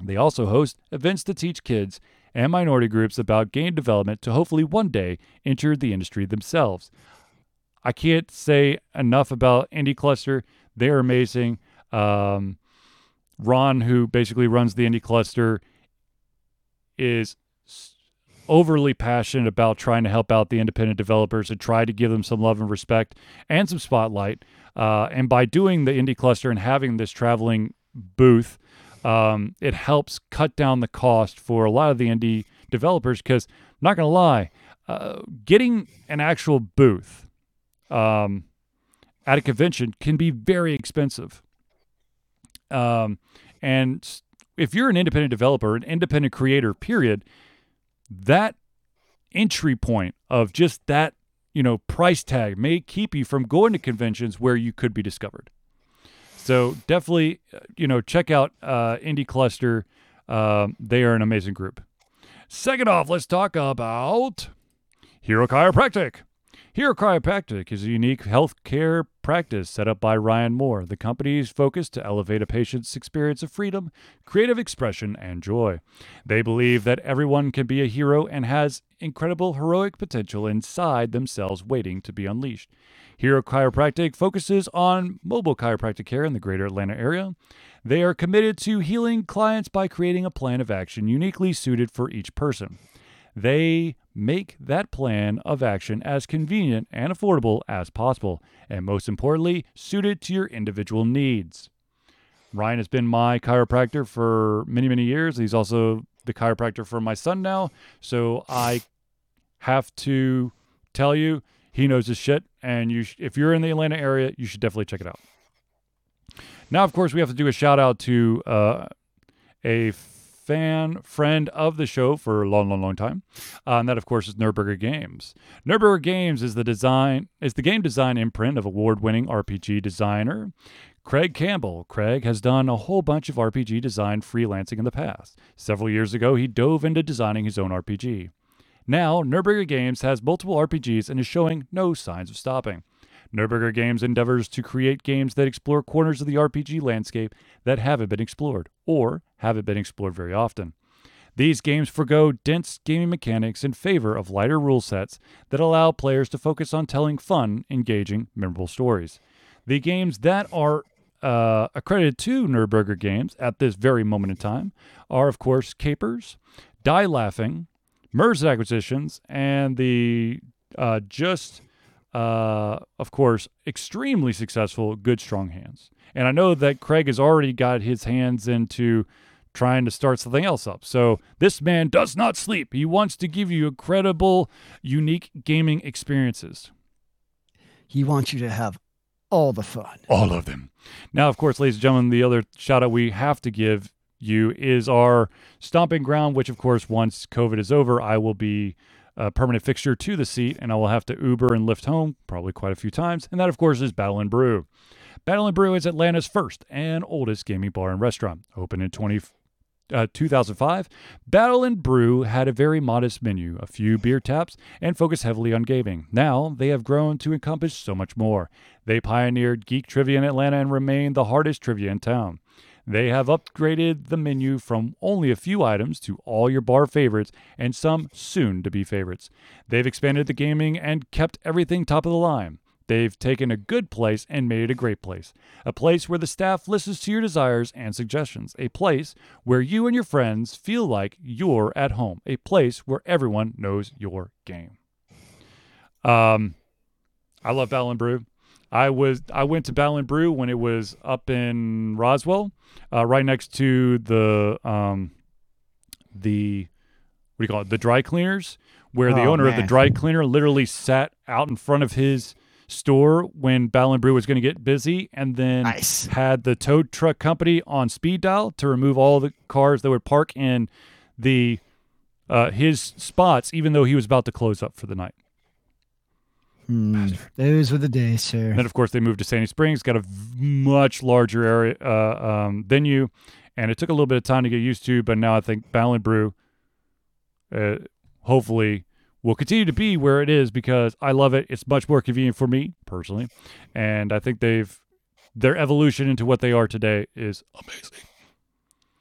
They also host events to teach kids and minority groups about game development to hopefully one day enter the industry themselves. I can't say enough about Indie Cluster. They're amazing. Ron, who basically runs the Indie Cluster, is overly passionate about trying to help out the independent developers and try to give them some love and respect and some spotlight. And by doing the Indie Cluster and having this traveling booth, it helps cut down the cost for a lot of the indie developers, because I'm not going to lie, getting an actual booth at a convention can be very expensive. And if you're an independent developer, an independent creator, period, that entry point of just that, you know, price tag may keep you from going to conventions where you could be discovered. So definitely, you know, check out Indie Cluster. They are an amazing group. Second off, let's talk about Hero Chiropractic. Hero Chiropractic is a unique healthcare practice set up by Ryan Moore. The company is focused to elevate a patient's experience of freedom, creative expression, and joy. They believe that everyone can be a hero and has incredible heroic potential inside themselves waiting to be unleashed. Hero Chiropractic focuses on mobile chiropractic care in the greater Atlanta area. They are committed to healing clients by creating a plan of action uniquely suited for each person. They make that plan of action as convenient and affordable as possible, and most importantly, suited to your individual needs. Ryan has been my chiropractor for many, many years. He's also the chiropractor for my son now, so I have to tell you, he knows his shit, and you if you're in the Atlanta area, you should definitely check it out. Now, of course, we have to do a shout-out to a fan friend of the show for a long, long, long time. And that, of course, is Nerdburger Games. Nerdburger Games is the game design imprint of award-winning RPG designer Craig Campbell. Craig has done a whole bunch of RPG design freelancing in the past. Several years ago, he dove into designing his own RPG. Now, Nerdburger Games has multiple RPGs and is showing no signs of stopping. Nerdburger Games endeavors to create games that explore corners of the RPG landscape that haven't been explored, or haven't been explored very often. These games forgo dense gaming mechanics in favor of lighter rule sets that allow players to focus on telling fun, engaging, memorable stories. The games that are accredited to Nerdburger Games at this very moment in time are, of course, Capers, Die Laughing, Merged Acquisitions, and the of course, extremely successful Good Strong Hands. And I know that Craig has already got his hands into trying to start something else up. So this man does not sleep. He wants to give you incredible, unique gaming experiences. He wants you to have all the fun. All of them. Now, of course, ladies and gentlemen, the other shout out we have to give you is our stomping ground, which, of course, once COVID is over, I will be a permanent fixture to the seat, and I will have to Uber and Lyft home probably quite a few times. And that, of course, is Battle & Brew. Battle & Brew is Atlanta's first and oldest gaming bar and restaurant. Opened in 2005, Battle & Brew had a very modest menu, a few beer taps, and focused heavily on gaming. Now, they have grown to encompass so much more. They pioneered geek trivia in Atlanta and remain the hardest trivia in town. They have upgraded the menu from only a few items to all your bar favorites and some soon-to-be favorites. They've expanded the gaming and kept everything top of the line. They've taken a good place and made it a great place. A place where the staff listens to your desires and suggestions. A place where you and your friends feel like you're at home. A place where everyone knows your game. I love Battle & Brew. I went to Battle & Brew when it was up in Roswell, right next to the dry cleaners, where the owner of the dry cleaner literally sat out in front of his store when Battle & Brew was going to get busy, and then had the tow truck company on speed dial to remove all the cars that would park in the his spots, even though he was about to close up for the night. Those were the days, sir. And then, of course, they moved to Sandy Springs, got a much larger area venue, and it took a little bit of time to get used to, but now I think Battle & Brew hopefully will continue to be where it is, because I love it. It's much more convenient for me, personally, and I think their evolution into what they are today is amazing.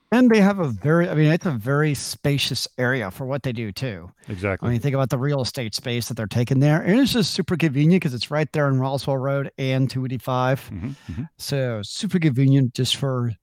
And they have it's a very spacious area for what they do, too. Exactly. I mean, think about the real estate space that they're taking there. And it's just super convenient because it's right there in Roswell Road and 285. Mm-hmm, mm-hmm. So super convenient just for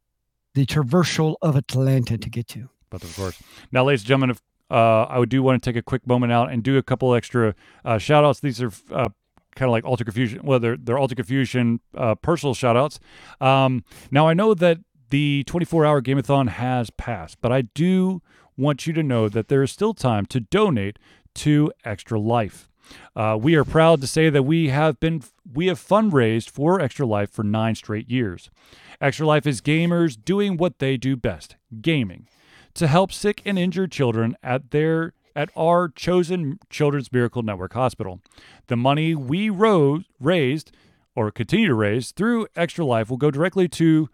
the traversal of Atlanta to get to. But of course. Now, ladies and gentlemen, I do want to take a quick moment out and do a couple extra shout-outs. These are kind of like Alter Confusion. Well, they're Alter Confusion personal shout-outs. Now, I know that the 24-hour Gameathon has passed, but I do want you to know that there is still time to donate to Extra Life. We are proud to say that we have fundraised for Extra Life for 9 straight years. Extra Life is gamers doing what they do best, gaming, to help sick and injured children at our chosen Children's Miracle Network hospital. The money we raised or continue to raise through Extra Life will go directly to,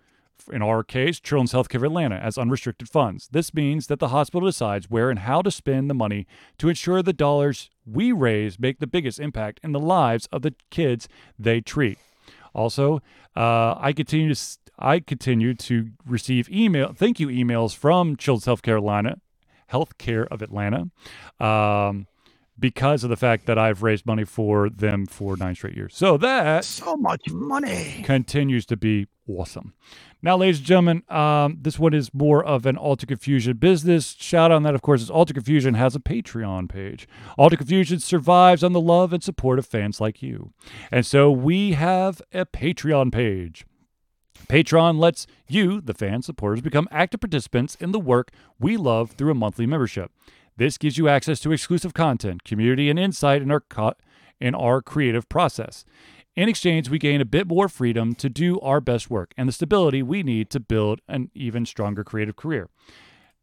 in our case, Children's Healthcare Atlanta as unrestricted funds. This means that the hospital decides where and how to spend the money to ensure the dollars we raise make the biggest impact in the lives of the kids they treat. Also, I continue to receive thank you emails from Children's Healthcare of Atlanta, because of the fact that I've raised money for them for 9 straight years. So that so much money continues to be awesome. Now, ladies and gentlemen, this one is more of an Alter Confusion business shout out, and that, of course, is Alter Confusion has a Patreon page. Alter Confusion survives on the love and support of fans like you. And so we have a Patreon page. Patreon lets you, the fan supporters, become active participants in the work we love through a monthly membership. This gives you access to exclusive content, community, and insight in our creative process. In exchange, we gain a bit more freedom to do our best work and the stability we need to build an even stronger creative career.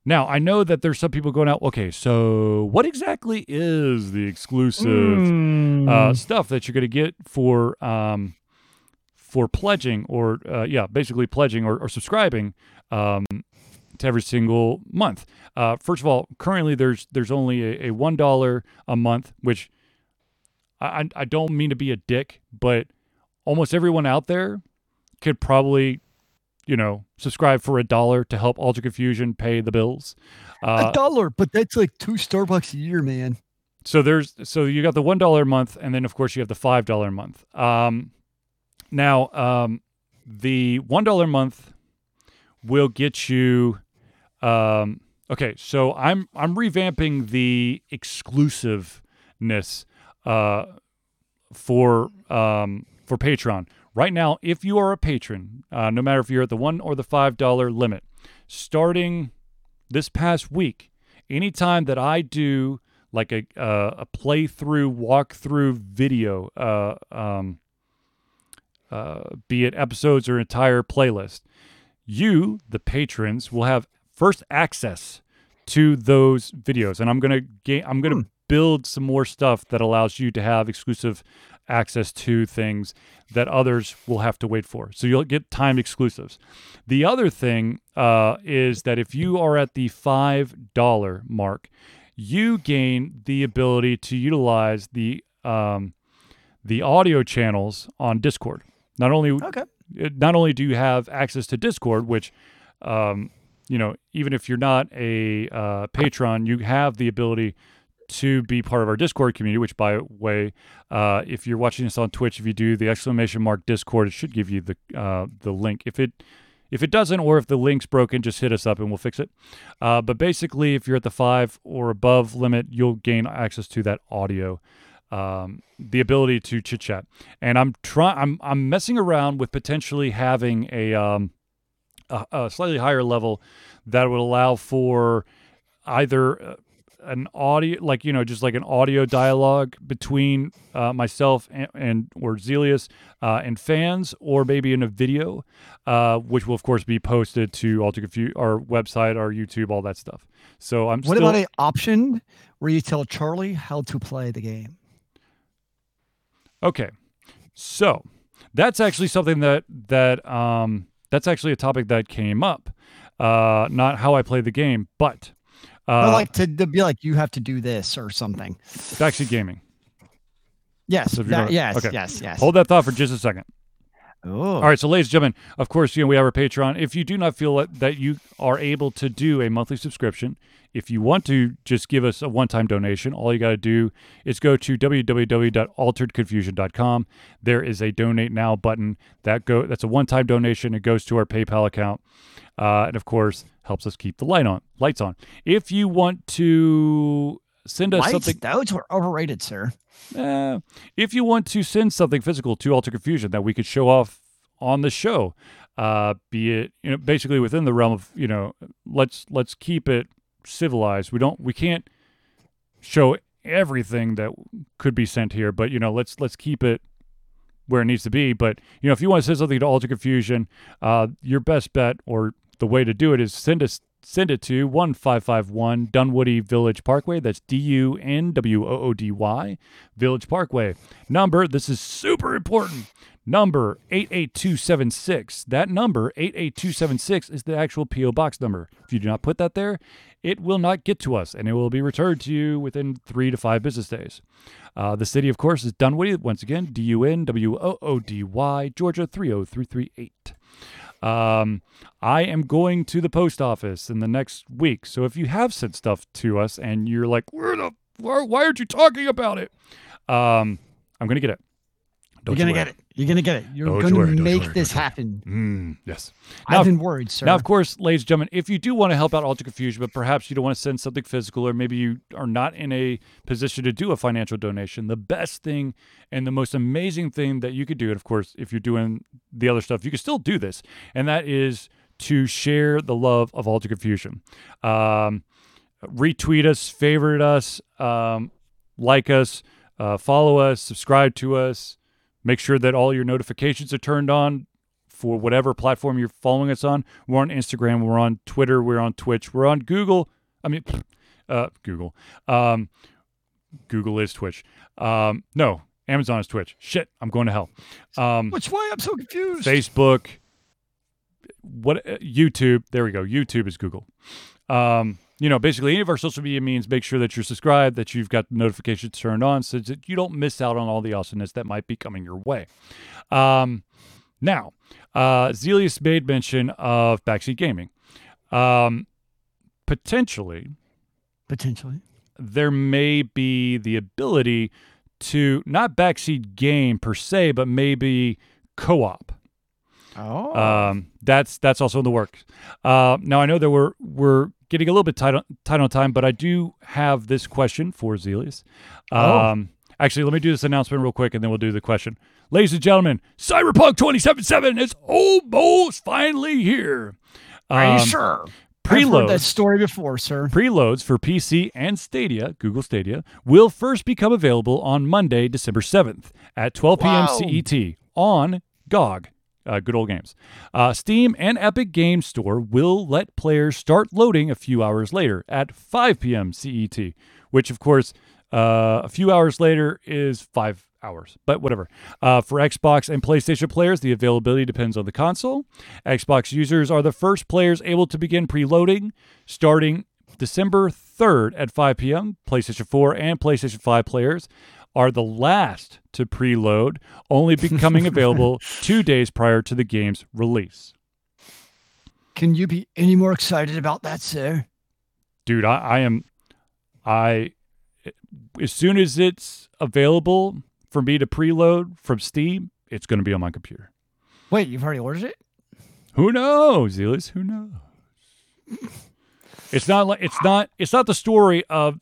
Now, I know that there's some people going out, okay, so what exactly is the exclusive stuff that you're going to get for pledging or, basically pledging or subscribing to every single month? First of all, currently there's only a $1 a month, which I don't mean to be a dick, but almost everyone out there could probably, subscribe for $1 to help Alter Confusion pay the bills. $1, but that's like 2 Starbucks a year, man. So you got the $1 a month, and then of course you have the $5 a month. Now, the $1 a month will get you. Okay, so I'm revamping the exclusiveness for Patreon. Right now, if you are a patron, no matter if you're at the $1 or the $5 limit, starting this past week, anytime that I do like a playthrough, walkthrough video, be it episodes or entire playlist, you, the patrons, will have first access to those videos. And I'm gonna build some more stuff that allows you to have exclusive access to things that others will have to wait for. So you'll get timed exclusives. The other thing is that if you are at the $5 mark, you gain the ability to utilize the audio channels on Discord. Not only do you have access to Discord, which even if you're not a patron, you have the ability to be part of our Discord community, which, by the way, if you're watching this on Twitch, if you do the ! Discord, it should give you the link. If it doesn't, or if the link's broken, just hit us up and we'll fix it. But basically, if you're at the $5 or above limit, you'll gain access to that audio, the ability to chit chat. And I'm messing around with potentially having a slightly higher level that would allow for either an audio, just like an audio dialogue between myself and or Zelius and fans, or maybe in a video, which will of course be posted to Alter Confusion, our website, our YouTube, all that stuff. So What about an option where you tell Charlie how to play the game? Okay, so that's actually something that's actually a topic that came up. Not how I play the game, but. To be like, you have to do this or something. It's actually gaming. Yes. So yes. Hold that thought for just a second. Oh. All right, so ladies and gentlemen, of course, you know, we have our Patreon. If you do not feel that you are able to do a monthly subscription, if you want to just give us a one-time donation, all you got to do is go to www.alteredconfusion.com. There is a Donate Now button. That's a one-time donation. It goes to our PayPal account. And, of course, helps us keep the lights on. If you want to send us something... Those were overrated, sir. If you want to send something physical to Alter Confusion that we could show off on the show, be it, you know, basically within the realm of, you know, let's keep it civilized. We can't show everything that could be sent here, but, you know, let's keep it where it needs to be. But, you know, if you want to send something to Alter Confusion, your best bet or the way to do it is send it to 1551 Dunwoody Village Parkway. That's DUNWOODY Village Parkway. Number, this is super important, number 88276. That number, 88276, is the actual P.O. Box number. If you do not put that there, it will not get to us, and it will be returned to you within 3 to 5 business days. The city, of course, is Dunwoody. Once again, DUNWOODY, Georgia 30338. I am going to the post office in the next week. So if you have sent stuff to us and you're like, why aren't you talking about it? I'm going to get it. You're going to get it. You're going to make this happen. Yes. I've been worried, sir. Now, of course, ladies and gentlemen, if you do want to help out Alter Confusion, but perhaps you don't want to send something physical, or maybe you are not in a position to do a financial donation, the best thing and the most amazing thing that you could do, and of course, if you're doing the other stuff, you can still do this, and that is to share the love of Alter Confusion. Retweet us, favorite us, like us, follow us, subscribe to us. Make sure that all your notifications are turned on for whatever platform you're following us on. We're on Instagram. We're on Twitter. We're on Twitch. We're on Google. Google. Google is Twitch. No, Amazon is Twitch. Shit, I'm going to hell. Which way? I'm so confused. Facebook. YouTube. There we go. YouTube is Google. You know, basically any of our social media means make sure that you're subscribed, that you've got notifications turned on so that you don't miss out on all the awesomeness that might be coming your way. Now, Zelius made mention of Backseat Gaming. Potentially, there may be the ability to not backseat game per se, but maybe co-op. Oh, that's also in the works. Now I know that we're getting a little bit tight on time, but I do have this question for Zelius. Actually, let me do this announcement real quick, and then we'll do the question. Ladies and gentlemen, Cyberpunk 2077 is almost finally here. Are you sure? Preloads. I've heard that story before, sir. Preloads for PC and Stadia, Google Stadia, will first become available on Monday, December 7th at 12 p.m. CET on GOG. Good old games. Steam and Epic Games Store will let players start loading a few hours later at 5 p.m. CET, which, of course, a few hours later is 5 hours, but whatever. For Xbox and PlayStation players, the availability depends on the console. Xbox users are the first players able to begin preloading starting December 3rd at 5 p.m. PlayStation 4 and PlayStation 5 players are the last to preload, only becoming available 2 days prior to the game's release. Can you be any more excited about that, sir? Dude, I am, as soon as it's available for me to preload from Steam, it's going to be on my computer. Wait, you've already ordered it? Who knows, Zelius? Who knows? It's not the story of,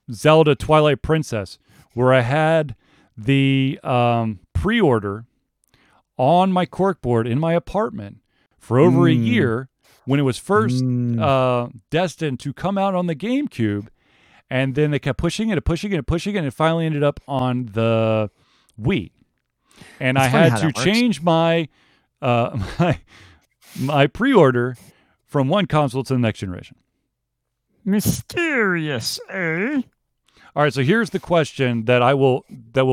Zelda Twilight Princess, where I had the pre-order on my corkboard in my apartment for over a year when it was first destined to come out on the GameCube, and then they kept pushing it, and it finally ended up on the Wii. And that's I had to change my pre-order from one console to the next generation. Mysterious, eh? All right, so here's the question that will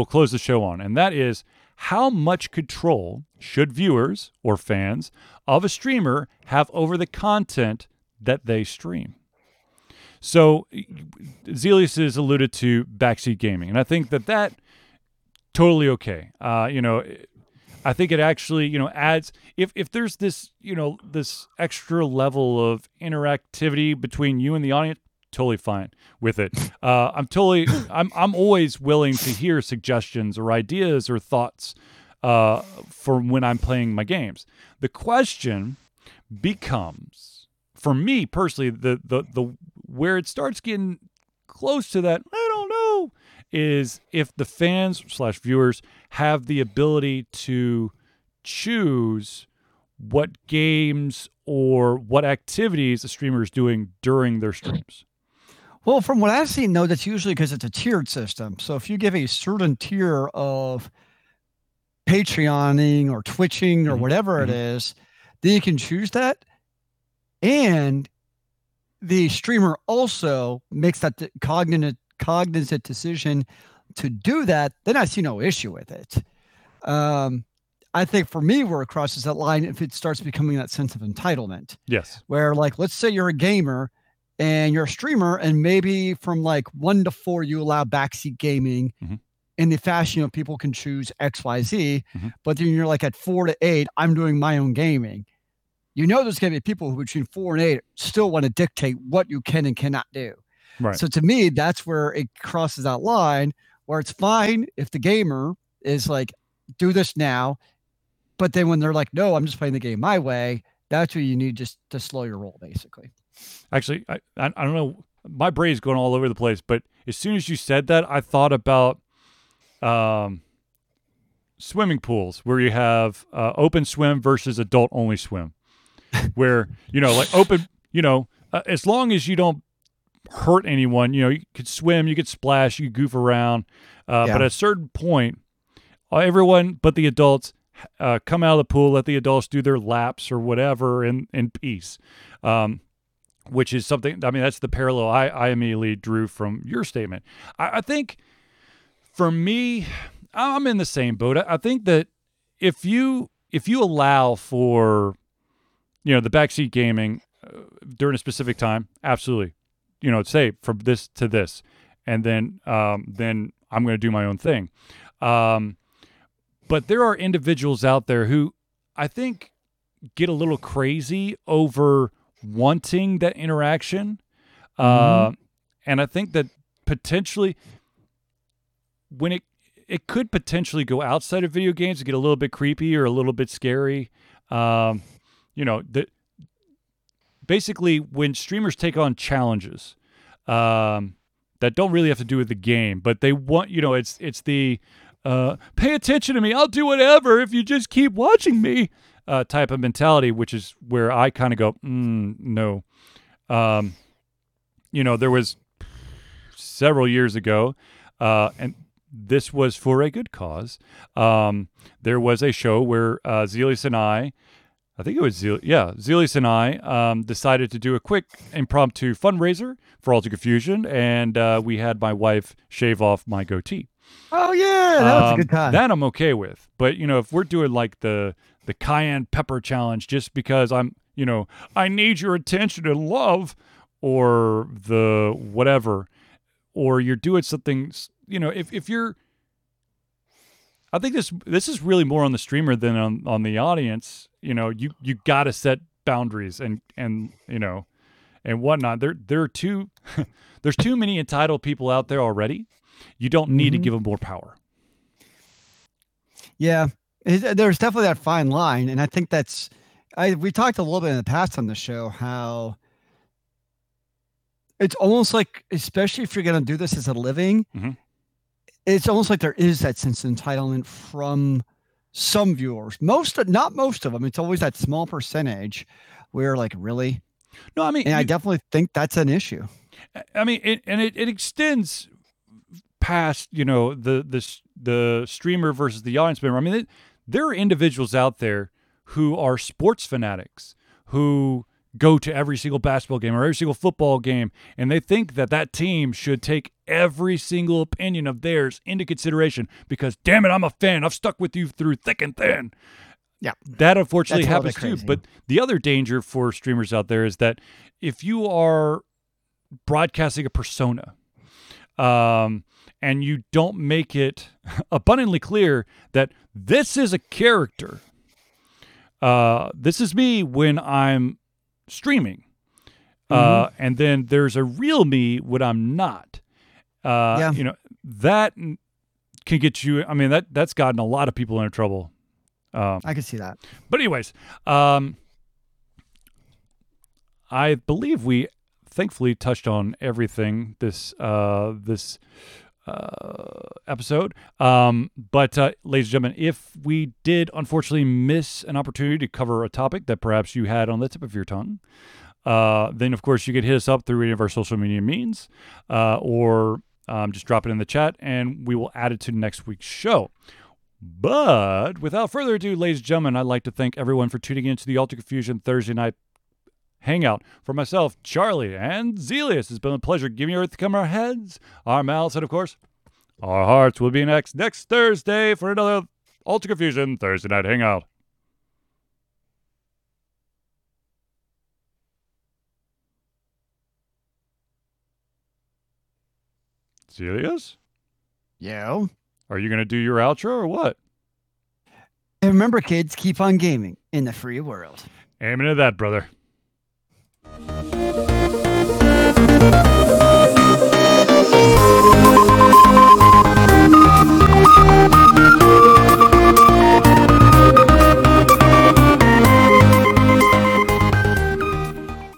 close the show on, and that is, how much control should viewers or fans of a streamer have over the content that they stream? So Zelius has alluded to backseat gaming, and I think that totally okay. You know, I think it actually, you know, adds, if there's this, you know, this extra level of interactivity between you and the audience, totally fine with it. I'm always willing to hear suggestions or ideas or thoughts for when I'm playing my games. The question becomes, for me personally, the where it starts getting close to that, I don't know, is if the fans / viewers have the ability to choose what games or what activities the streamer is doing during their streams. Well, from what I've seen, though, that's usually because it's a tiered system. So if you give a certain tier of Patreoning or Twitching or whatever it is, then you can choose that. And the streamer also makes that cognizant decision to do that. Then I see no issue with it. I think for me, where it crosses that line, if it starts becoming that sense of entitlement. Yes. Where, like, let's say you're a gamer and you're a streamer, and maybe from like 1 to 4, you allow backseat gaming in the fashion of people can choose X, Y, Z. But then you're like at 4 to 8, I'm doing my own gaming. You know, there's going to be people who between 4 and 8 still want to dictate what you can and cannot do. Right. So to me, that's where it crosses that line, where it's fine if the gamer is like, do this now. But then when they're like, no, I'm just playing the game my way, that's where you need just to slow your roll, basically. Actually, I don't know. My brain's going all over the place, but as soon as you said that, I thought about swimming pools where you have open swim versus adult only swim, where you know, like open, you know, as long as you don't hurt anyone, you know, you could swim, you could splash, you could goof around, but at a certain point, everyone but the adults come out of the pool, let the adults do their laps or whatever in peace. Which is something, I mean, that's the parallel I immediately drew from your statement. I think for me, I'm in the same boat. I think that if you allow for, you know, the backseat gaming during a specific time, absolutely, you know, say from this to this, and then I'm going to do my own thing. But there are individuals out there who I think get a little crazy over wanting that interaction. And I think that potentially when it could potentially go outside of video games and get a little bit creepy or a little bit scary. You know, basically when streamers take on challenges that don't really have to do with the game, but they want, you know, it's the pay attention to me, I'll do whatever if you just keep watching me. Type of mentality, which is where I kind of go, no. You know, there was several years ago, and this was for a good cause. There was a show where Zelis and I think it was Zelis and I decided to do a quick impromptu fundraiser for Alter Confusion, and we had my wife shave off my goatee. Oh, yeah, that was a good time. That I'm okay with. But, you know, if we're doing like the cayenne pepper challenge just because I'm, you know, I need your attention and love, or the whatever, or you're doing something, you know, if you're, I think this is really more on the streamer than on the audience. You know, you got to set boundaries and you know, and whatnot. There's too many entitled people out there already. You don't need to give them more power. Yeah. There's definitely that fine line, and I think that's we talked a little bit in the past on the show how it's almost like, especially if you're going to do this as a living, it's almost like there is that sense of entitlement from some viewers. Not most of them. It's always that small percentage where, like, really? No, I mean, and I definitely think that's an issue. I mean, it extends past, you know, the streamer versus the audience member. I mean, there are individuals out there who are sports fanatics who go to every single basketball game or every single football game, and they think that team should take every single opinion of theirs into consideration because, damn it, I'm a fan. I've stuck with you through thick and thin. Yeah. That unfortunately happens too. But the other danger for streamers out there is that if you are broadcasting a persona, and you don't make it abundantly clear that this is a character. This is me when I'm streaming. And then there's a real me when I'm not. You know, that can get you, I mean, that's gotten a lot of people into trouble. I can see that. But anyways, I believe we thankfully touched on everything this episode. But ladies and gentlemen, if we did unfortunately miss an opportunity to cover a topic that perhaps you had on the tip of your tongue, then of course you could hit us up through any of our social media means, or just drop it in the chat and we will add it to next week's show. But without further ado, ladies and gentlemen, I'd like to thank everyone for tuning in to the Alter Confusion Thursday Night Hangout. For myself, Charlie, and Zelius, it's been a pleasure giving you earth to come our heads, our mouths, and of course, our hearts. Will be next Thursday for another Alter Confusion Thursday Night Hangout. Zelius? Yeah? Are you going to do your outro or what? And remember, kids, keep on gaming in the free world. Amen to that, brother.